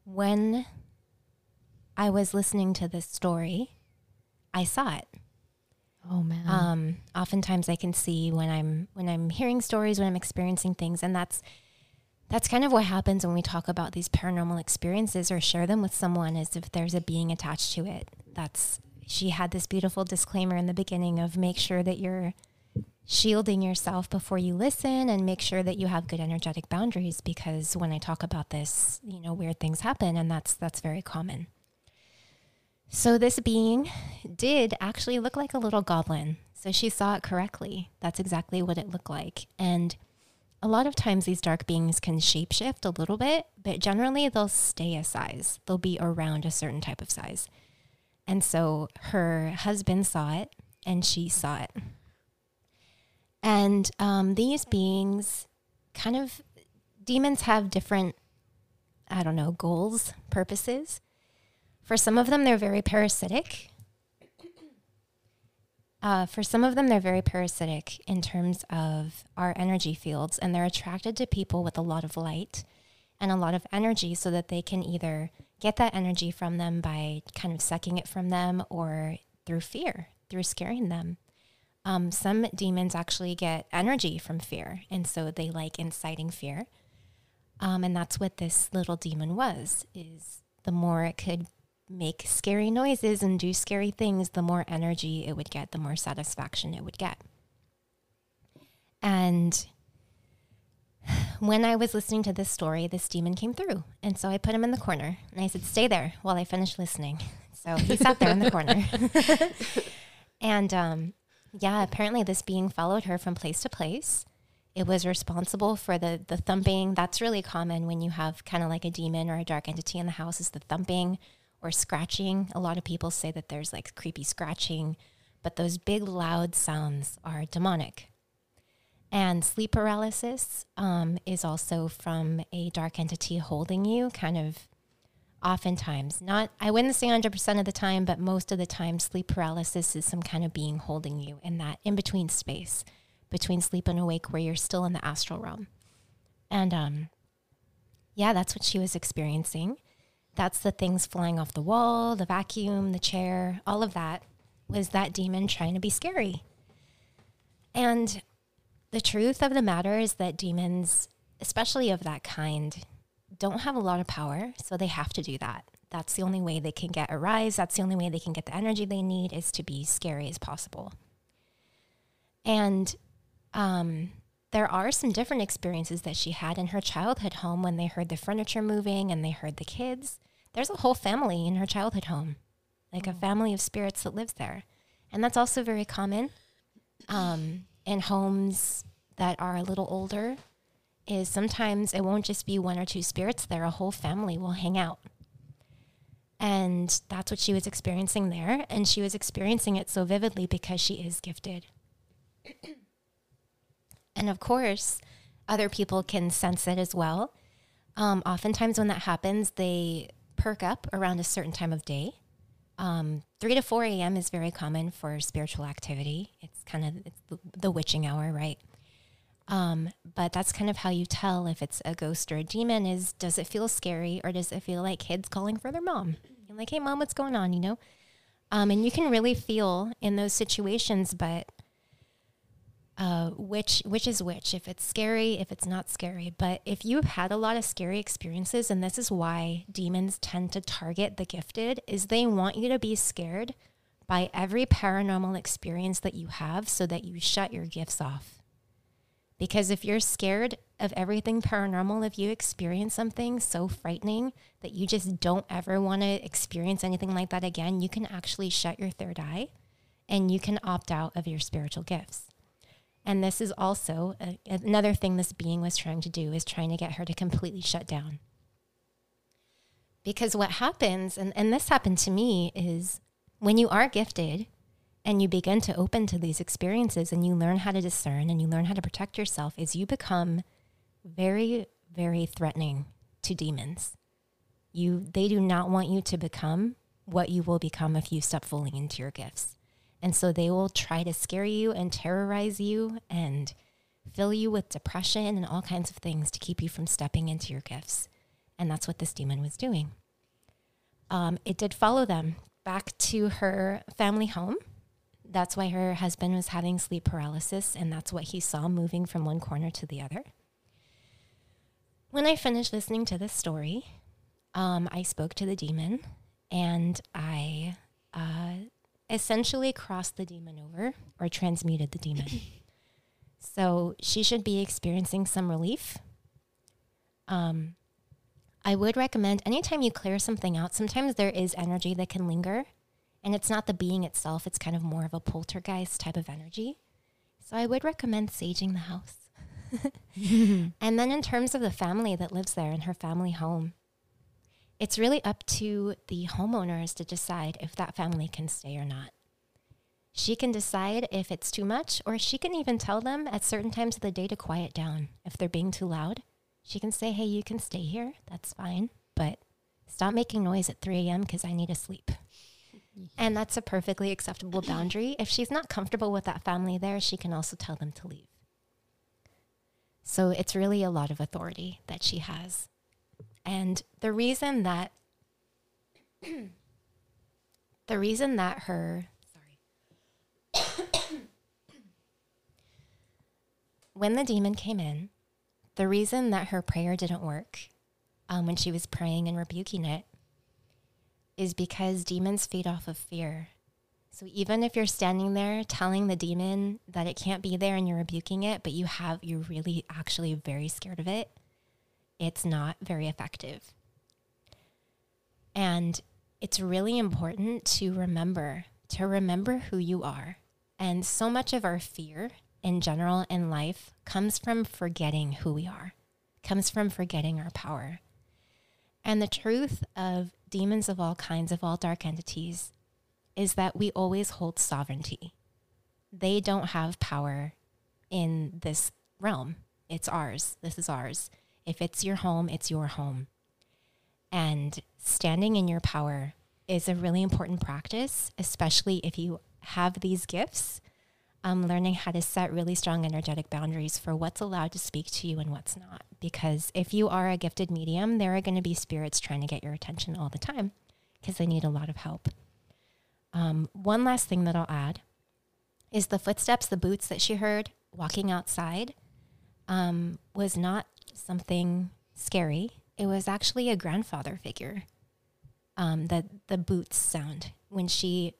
when I was listening to this story, I saw it. Oh man. Oftentimes I can see when I'm hearing stories, when I'm experiencing things, and that's kind of what happens when we talk about these paranormal experiences or share them with someone, is if there's a being attached to it. She had this beautiful disclaimer in the beginning of make sure that you're shielding yourself before you listen and make sure that you have good energetic boundaries, because when I talk about this, you know, weird things happen, and that's very common. So this being did actually look like a little goblin. So she saw it correctly. That's exactly what it looked like. And a lot of times these dark beings can shapeshift a little bit, but generally they'll stay a size. They'll be around a certain type of size. And so her husband saw it and she saw it. And these beings kind of, demons have different, I don't know, goals, purposes. For some of them, they're very parasitic. In terms of our energy fields, and they're attracted to people with a lot of light and a lot of energy so that they can either get that energy from them by kind of sucking it from them or through fear, through scaring them. Some demons actually get energy from fear, and so they like inciting fear. And that's what this little demon was, is the more it could make scary noises and do scary things, the more energy it would get, the more satisfaction it would get. And when I was listening to this story, this demon came through. And so I put him in the corner and I said, stay there while I finish listening. So he sat there in the corner. And yeah, apparently this being followed her from place to place. It was responsible for the thumping. That's really common when you have kind of like a demon or a dark entity in the house, is the thumping or scratching. A lot of people say that there's like creepy scratching, but those big loud sounds are demonic. And sleep paralysis is also from a dark entity holding you, kind of oftentimes. Not, I wouldn't say 100% of the time, but most of the time sleep paralysis is some kind of being holding you in that in-between space between sleep and awake where you're still in the astral realm. And yeah, that's what she was experiencing. That's the things flying off the wall, the vacuum, the chair, all of that was that demon trying to be scary. And the truth of the matter is that demons, especially of that kind, don't have a lot of power, so they have to do that. That's the only way they can get a rise. That's the only way they can get the energy they need, is to be scary as possible. And there are some different experiences that she had in her childhood home when they heard the furniture moving and they heard the kids. There's a whole family in her childhood home, like a family of spirits that lives there. And that's also very common. In homes that are a little older, is sometimes it won't just be one or two spirits there, a whole family will hang out. And that's what she was experiencing there. And she was experiencing it so vividly because she is gifted. And of course, other people can sense it as well. Oftentimes when that happens, they perk up around a certain time of day. 3 to 4 a.m. is very common for spiritual activity. It's kind of the witching hour, right? But that's kind of how you tell if it's a ghost or a demon, is does it feel scary or does it feel like kids calling for their mom? You're like, hey, mom, what's going on, you know? And you can really feel in those situations, but which is which, if it's scary, if it's not scary. But if you've had a lot of scary experiences, and this is why demons tend to target the gifted, is they want you to be scared by every paranormal experience that you have so that you shut your gifts off. Because if you're scared of everything paranormal, if you experience something so frightening that you just don't ever want to experience anything like that again, you can actually shut your third eye and you can opt out of your spiritual gifts. And this is also another thing this being was trying to do, is trying to get her to completely shut down. Because what happens, and this happened to me, is when you are gifted and you begin to open to these experiences and you learn how to discern and you learn how to protect yourself, is you become very, very threatening to demons. they do not want you to become what you will become if you step fully into your gifts. And so they will try to scare you and terrorize you and fill you with depression and all kinds of things to keep you from stepping into your gifts. And that's what this demon was doing. It did follow them back to her family home. That's why her husband was having sleep paralysis, and that's what he saw moving from one corner to the other. When I finished listening to this story, I spoke to the demon, and I essentially crossed the demon over, or transmuted the demon. So she should be experiencing some relief. I would recommend, anytime you clear something out, sometimes there is energy that can linger, and it's not the being itself, it's kind of more of a poltergeist type of energy. So I would recommend saging the house. And then in terms of the family that lives there in her family home, it's really up to the homeowners to decide if that family can stay or not. She can decide if it's too much, or she can even tell them at certain times of the day to quiet down. If they're being too loud, she can say, hey, you can stay here, that's fine, but stop making noise at 3 a.m. because I need to sleep. And that's a perfectly acceptable boundary. If she's not comfortable with that family there, she can also tell them to leave. So it's really a lot of authority that she has. And the reason that her, sorry, when the demon came in, the reason that her prayer didn't work when she was praying and rebuking it is because demons feed off of fear. So even if you're standing there telling the demon that it can't be there and you're rebuking it, but you're really actually very scared of it, it's not very effective. And it's really important to remember who you are. And so much of our fear in general in life comes from forgetting who we are, comes from forgetting our power. And the truth of demons of all kinds, of all dark entities, is that we always hold sovereignty. They don't have power in this realm. It's ours. This is ours. If it's your home, it's your home. And standing in your power is a really important practice, especially if you have these gifts, learning how to set really strong energetic boundaries for what's allowed to speak to you and what's not. Because if you are a gifted medium, there are going to be spirits trying to get your attention all the time because they need a lot of help. One last thing that I'll add is the footsteps, the boots that she heard walking outside was not something scary. It was actually a grandfather figure, the boots sound. When she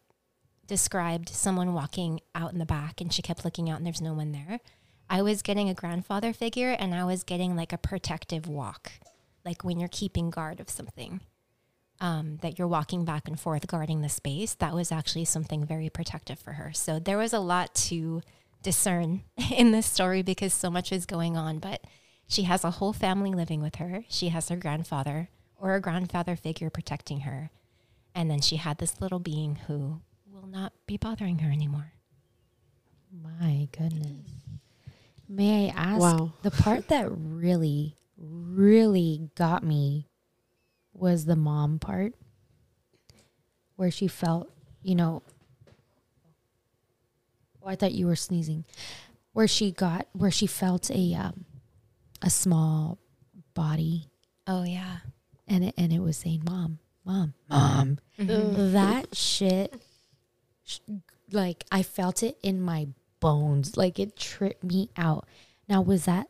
described someone walking out in the back and she kept looking out and there's no one there, I was getting a grandfather figure and I was getting like a protective walk, like when you're keeping guard of something. That you're walking back and forth guarding the space, that was actually something very protective for her. So there was a lot to discern in this story because so much is going on, but she has a whole family living with her. She has her grandfather or a grandfather figure protecting her. And then she had this little being who will not be bothering her anymore. My goodness. May I ask, wow. The part that really, really got me was the mom part where she felt, I thought you were sneezing, where she felt a small body. Oh yeah. And it was saying, mom, mm-hmm. That shit, like I felt it in my bones. Like it tripped me out. Now, was that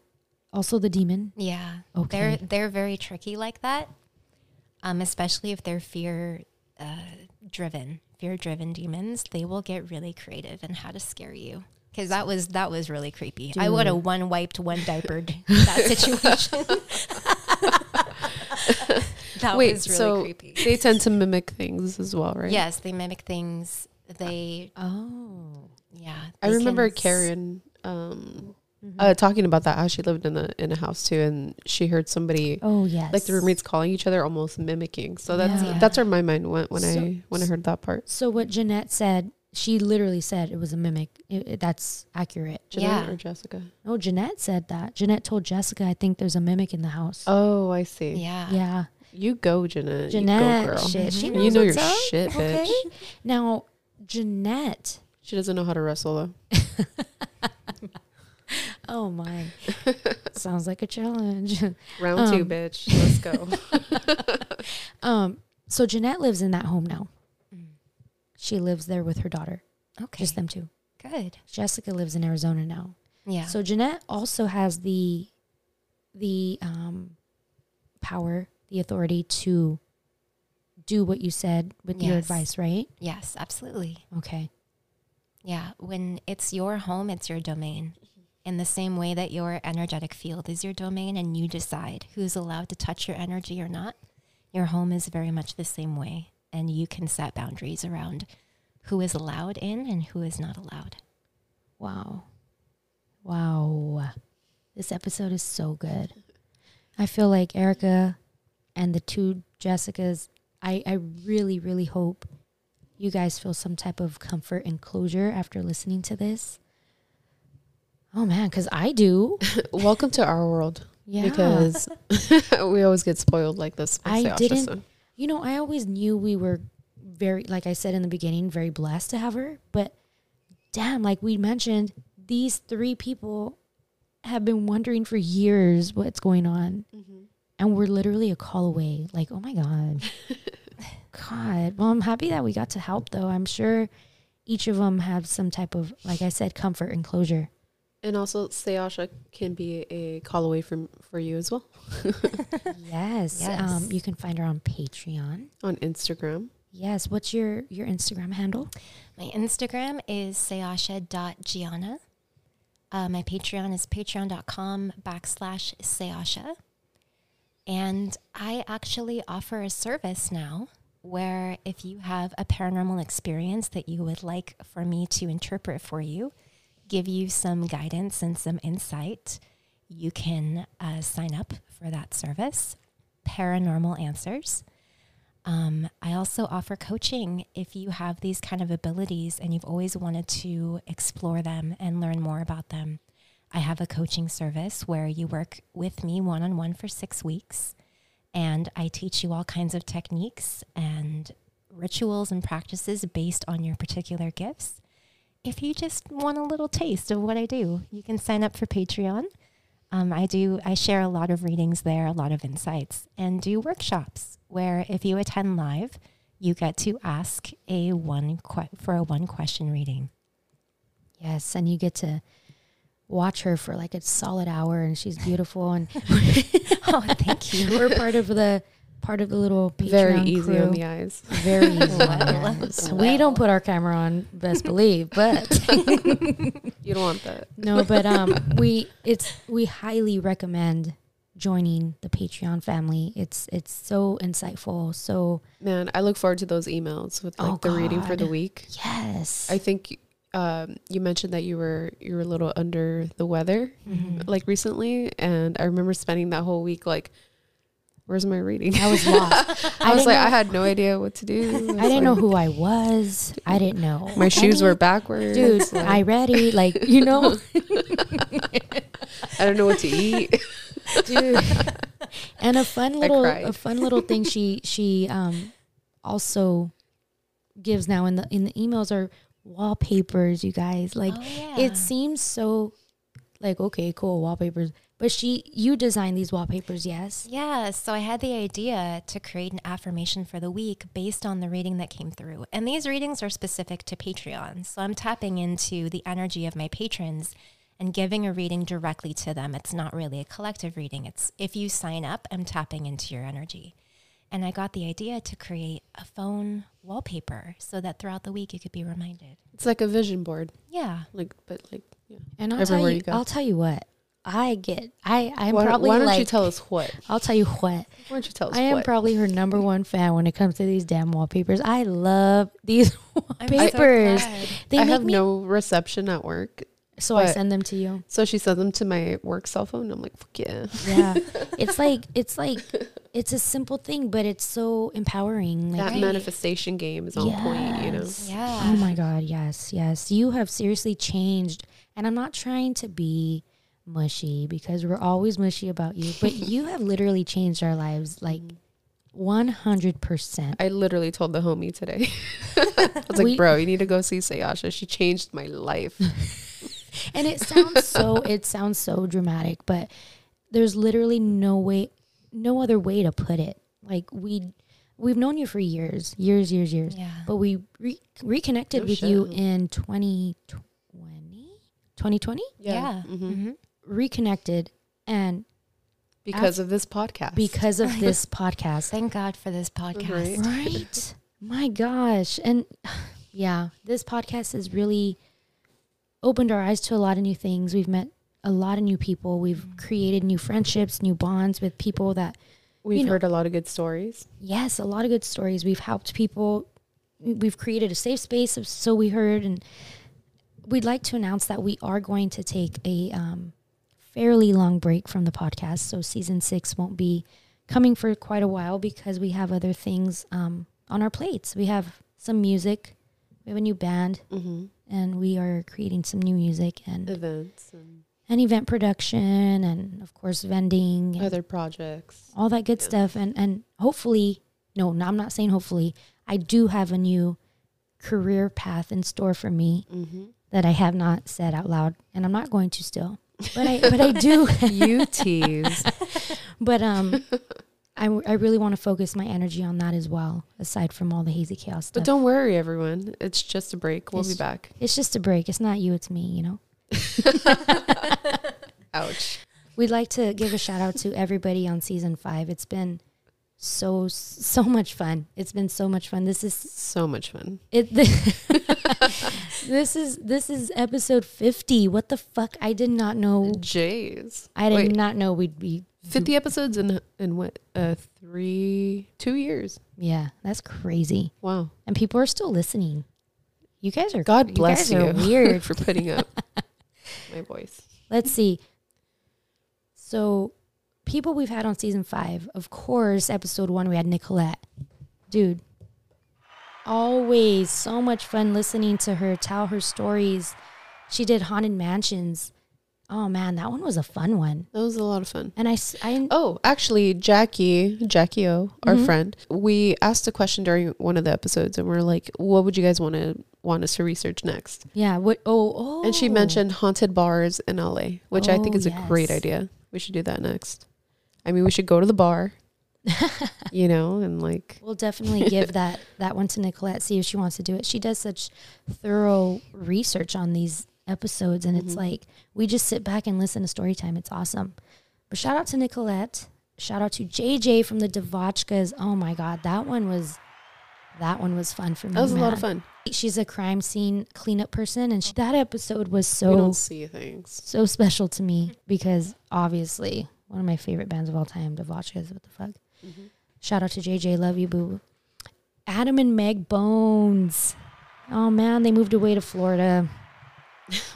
also the demon? Yeah. Okay. They're very tricky like that. Especially if they're fear-driven demons, they will get really creative in how to scare you. Because that was really creepy. Dude. I would have one diapered that situation. That was really creepy. They tend to mimic things as well, right? Yes, they mimic things. I remember Karen talking about that, how she lived in a house too, and she heard somebody, like the roommates calling each other, almost mimicking. So that's where my mind went when I heard that part. So what Jeanette said, she literally said it was a mimic. That's accurate. Jeanette or Jessica? No, Jeanette said that. Jeanette told Jessica, I think there's a mimic in the house. Oh, I see. Yeah. You go, Jeanette. Jeanette, you go, girl. Shit. She knows you know what's your up. Shit, bitch. Okay. Now, Jeanette. She doesn't know how to wrestle, though. Oh, my. Sounds like a challenge. Round two, bitch. Let's go. So Jeanette lives in that home now. She lives there with her daughter. Okay. Just them two. Good. Jessica lives in Arizona now. Yeah. So Jeanette also has the power, the authority to do what you said with your advice, right? Yes, absolutely. Okay. Yeah. When it's your home, it's your domain. In the same way that your energetic field is your domain and you decide who's allowed to touch your energy or not, your home is very much the same way. And you can set boundaries around who is allowed in and who is not allowed. Wow. Wow. This episode is so good. I feel like Erica and the two Jessicas, I really, really hope you guys feel some type of comfort and closure after listening to this. Oh, man, because I do. Welcome to our world. Yeah. Because we always get spoiled like this. I didn't. You know, I always knew we were very, like I said in the beginning, very blessed to have her. But damn, like we mentioned, these three people have been wondering for years what's going on. Mm-hmm. And we're literally a call away. Like, oh my God. God. Well, I'm happy that we got to help, though. I'm sure each of them have some type of, like I said, comfort and closure. And also, Sayasha can be a call away for you as well. Yes. You can find her on Patreon. On Instagram. Yes. What's your Instagram handle? My Instagram is sayasha.gianna. My Patreon is patreon.com/Sayasha. And I actually offer a service now where if you have a paranormal experience that you would like for me to interpret for you, give you some guidance and some insight, you can sign up for that service, Paranormal Answers. I also offer coaching if you have these kind of abilities and you've always wanted to explore them and learn more about them. I have a coaching service where you work with me one-on-one for 6 weeks, and I teach you all kinds of techniques and rituals and practices based on your particular gifts. If you just want a little taste of what I do, you can sign up for Patreon. I share a lot of readings there, a lot of insights, and do workshops where if you attend live, you get to ask a one-question reading. Yes, and you get to watch her for like a solid hour, and she's beautiful. And oh, thank you. We're part of the little Patreon very easy crew. On the eyes. Very easy on the eyes. So we don't put our camera on, best believe, but you don't want that. No, but we highly recommend joining the Patreon family. It's so insightful. So man, I look forward to those emails with like the reading for the week. Yes. I think you mentioned that you were a little under the weather like recently, and I remember spending that whole week like, where's my reading? I was lost. I was like, I had no idea what to do. I didn't know who I was. I didn't know. My shoes were backwards. Dude, like. I ready. Like, you know. I don't know what to eat. Dude. And a fun little thing she also gives now in the emails are wallpapers, you guys. Like it seems so like, okay, cool, wallpapers. But you designed these wallpapers, yes? Yeah, so I had the idea to create an affirmation for the week based on the reading that came through. And these readings are specific to Patreon. So I'm tapping into the energy of my patrons and giving a reading directly to them. It's not really a collective reading. It's if you sign up, I'm tapping into your energy. And I got the idea to create a phone wallpaper so that throughout the week you could be reminded. It's like a vision board. Yeah. And I'll tell you what. Why don't you tell us what? I am probably her number one fan when it comes to these damn wallpapers. I love these wallpapers. So I have no reception at work. So I send them to you. So she sends them to my work cell phone. And I'm like, fuck yeah. Yeah. It's like, it's a simple thing, but it's so empowering. Like, that manifestation game is on point, you know? Yeah. Oh my God. Yes. Yes. You have seriously changed. And I'm not trying to be mushy because we're always mushy about you, but you have literally changed our lives like 100%. I literally told the homie today. I was like, bro, you need to go see Sayasha. She changed my life. And it sounds so dramatic, but there's literally no other way to put it. Like we've known you for years. Yeah. But we reconnected with you in 2020. Yeah. Mm-hmm. Mm-hmm. Reconnected and because of this podcast. Thank God for this podcast. Right? My gosh. And yeah, this podcast has really opened our eyes to a lot of new things. We've met a lot of new people. We've created new friendships, new bonds with people that we've heard a lot of good stories. Yes, a lot of good stories. We've helped people. We've created a safe space. So we heard, and we'd like to announce that we are going to take a fairly long break from the podcast. So season 6 won't be coming for quite a while because we have other things on our plates. We have some music. We have a new band, and we are creating some new music and events and event production and, of course, vending. And other projects. All that good stuff. And hopefully, no, I'm not saying hopefully. I do have a new career path in store for me that I have not said out loud, and I'm not going to still. But I do. You tease. But I really want to focus my energy on that as well, aside from all the Hazy Chaos stuff. But don't worry, everyone. It's just a break. We'll be back. It's just a break. It's not you, it's me, Ouch. We'd like to give a shout out to everybody on season 5. It's been so much fun. It's been so much fun. This is so much fun. This is episode 50. What the fuck? I did not know. Jays. I did not know we'd be 50 episodes in what? 2 years. Yeah, that's crazy. Wow. And people are still listening. You guys are. God bless you. You guys are weird for putting up my voice. Let's see. So. People we've had on season 5, of course, episode 1, we had Nicolette. Dude, always so much fun listening to her tell her stories. She did Haunted Mansions. Oh, man, that one was a fun one. That was a lot of fun. And actually, Jackie O, our friend, we asked a question during one of the episodes, and we're like, what would you guys want us to research next? Yeah. And she mentioned haunted bars in LA, which I think is a great idea. We should do that next. I mean, we should go to the bar, and we'll definitely give that one to Nicolette, see if she wants to do it. She does such thorough research on these episodes, and it's like we just sit back and listen to story time. It's awesome. But shout out to Nicolette. Shout out to JJ from the Devotchkas. Oh my God, that one was fun for me. That was a lot of fun. She's a crime scene cleanup person, and that episode was so special to me because obviously one of my favorite bands of all time, Devotchkas. What the fuck? Mm-hmm. Shout out to JJ, love you, boo. Adam and Meg Bones. Oh man, they moved away to Florida,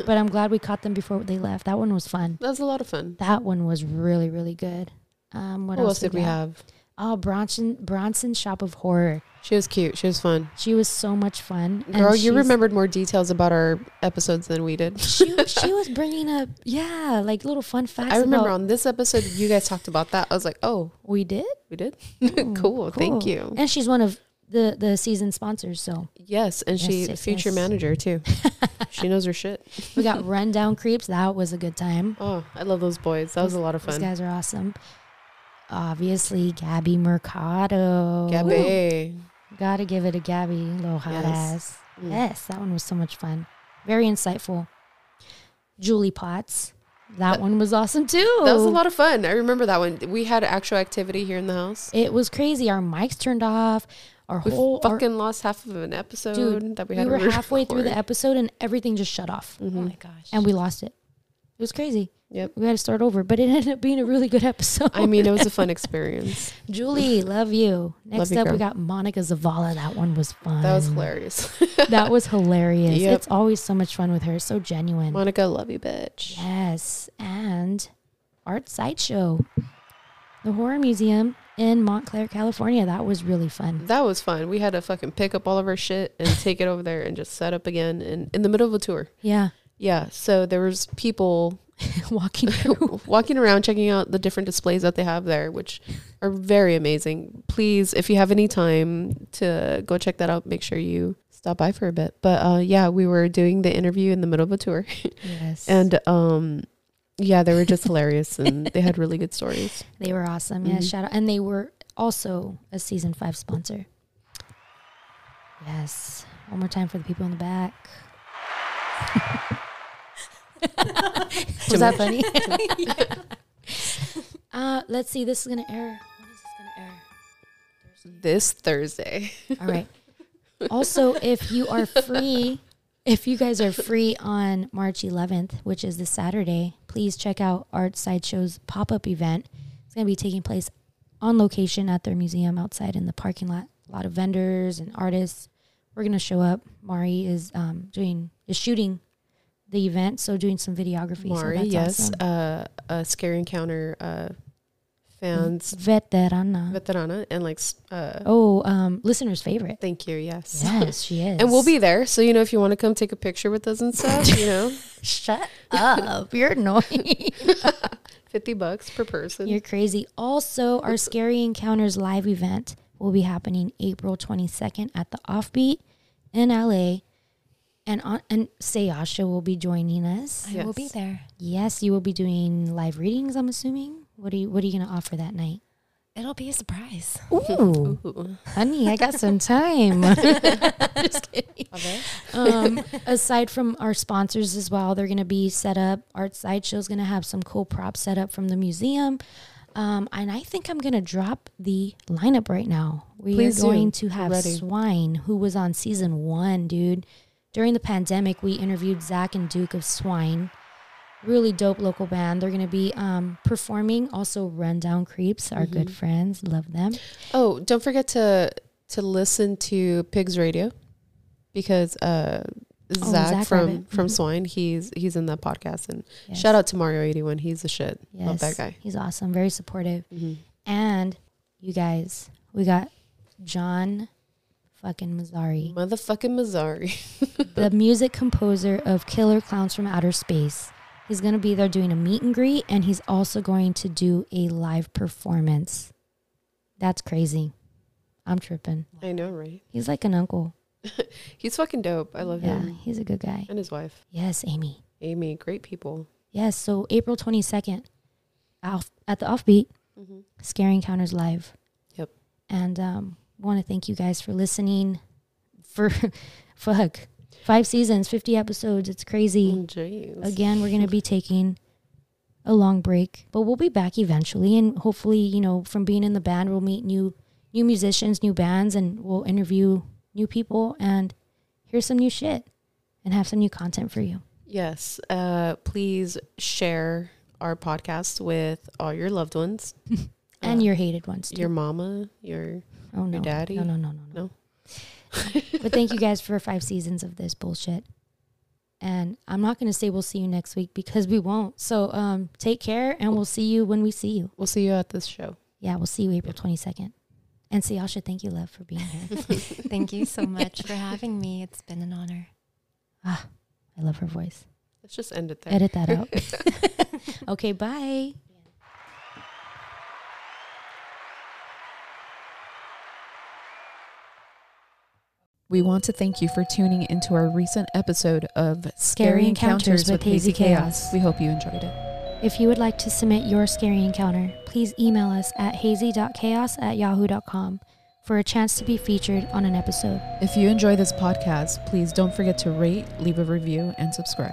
but I'm glad we caught them before they left. That one was fun. That was a lot of fun. That one was really, really good. What else did we have? Oh, Bronson's Shop of Horror. She was cute. She was fun. She was so much fun. Girl, you remembered more details about our episodes than we did. She was bringing up, little fun facts. I remember on this episode, you guys talked about that. I was like, oh. We did? We did? Ooh, cool. Thank you. And she's one of the season sponsors, so. Yes, and she's manager, too. She knows her shit. We got Rundown Creeps. That was a good time. Oh, I love those boys. That was a lot of fun. Those guys are awesome. Obviously, Gabby Mercado. Gabby. Ooh, gotta give it a Gabby. Little hot ass. Mm. Yes, that one was so much fun. Very insightful. Julie Potts. That one was awesome too. That was a lot of fun. I remember that one. We had actual activity here in the house. It was crazy. Our mics turned off. We lost half of an episode. Dude, that we were halfway through the episode and everything just shut off. Mm-hmm. Oh my gosh. And we lost it. It was crazy. Yep. We had to start over, but it ended up being a really good episode. I mean, it was a fun experience. Julie, love you. Next up, we got Monica Zavala. That one was fun. That was hilarious. Yep. It's always so much fun with her. So genuine. Monica, love you, bitch. Yes. And Art Sideshow, the Horror Museum in Montclair, California. That was really fun. That was fun. We had to fucking pick up all of our shit and take it over there and just set up again in the middle of a tour. Yeah. Yeah, so there was people walking around, checking out the different displays that they have there, which are very amazing. Please, if you have any time to go check that out, make sure you stop by for a bit. But yeah, we were doing the interview in the middle of a tour. Yes. And yeah, they were just hilarious, and they had really good stories. They were awesome. Yeah, shout out. And they were also a season 5 sponsor. Yes. One more time for the people in the back. Was that funny? Yeah. Let's see. This is going to air. When is this going to air? Thursday. This Thursday. All right. Also, if you are free, if you guys are free on March 11th, which is this Saturday, please check out Art Sideshow's pop-up event. It's going to be taking place on location at their museum outside in the parking lot. A lot of vendors and artists. We're going to show up. Mari is shooting the event, so doing some videography. Mari, so that's awesome. A Scary Encounter fans. Veterana. And listener's favorite. Thank you, yes. Yes, she is. And we'll be there, so, you know, if you want to come take a picture with us and stuff, you know. Shut up. You're annoying. $50 per person. You're crazy. Also, our Scary Encounters live event will be happening April 22nd at the Offbeat in LA. And Sayasha will be joining us. I will be there. Yes, you will be doing live readings, I'm assuming. What are you going to offer that night? It'll be a surprise. Ooh. Honey, I got some time. Just kidding. Okay. Aside from our sponsors as well, they're going to be set up. Art Sideshow is going to have some cool props set up from the museum. And I think I'm going to drop the lineup right now. We are going to have Swine, who was on season 1, dude. During the pandemic, we interviewed Zach and Duke of Swine. Really dope local band. They're going to be performing. Also, Rundown Creeps, our good friends. Love them. Oh, don't forget to listen to Pigs Radio, because Zach from Swine, he's in that podcast. And shout out to Mario81. He's the shit. Yes. Love that guy. He's awesome. Very supportive. Mm-hmm. And you guys, we got John Mazari, the music composer of Killer Clowns from Outer Space. He's going to be there doing a meet and greet, and he's also going to do a live performance. That's crazy. I'm tripping. I know, right? He's like an uncle. He's fucking dope. I love him. Yeah, he's a good guy. And his wife. Yes, Amy, great people. Yes, so April 22nd at the Offbeat, Scary Encounters Live. Yep. And want to thank you guys for listening for 5 seasons, 50 episodes. It's crazy. Jeez. Again, we're going to be taking a long break, but we'll be back eventually, and hopefully, you know, from being in the band, we'll meet new musicians, new bands, and we'll interview new people and hear some new shit and have some new content for you. Yes. Please share our podcast with all your loved ones. And your hated ones too. Your mama, your daddy. No. But thank you guys for 5 seasons of this bullshit. And I'm not going to say we'll see you next week, because we won't. So take care, and we'll see you when we see you. We'll see you at this show. Yeah, we'll see you April 22nd. And Sayasha, thank you, love, for being here. Thank you so much for having me. It's been an honor. Ah, I love her voice. Let's just end it there. Edit that out. Okay, bye. We want to thank you for tuning into our recent episode of Scary Encounters with Hazy Chaos. We hope you enjoyed it. If you would like to submit your scary encounter, please email us at hazy.chaos@yahoo.com for a chance to be featured on an episode. If you enjoy this podcast, please don't forget to rate, leave a review, and subscribe.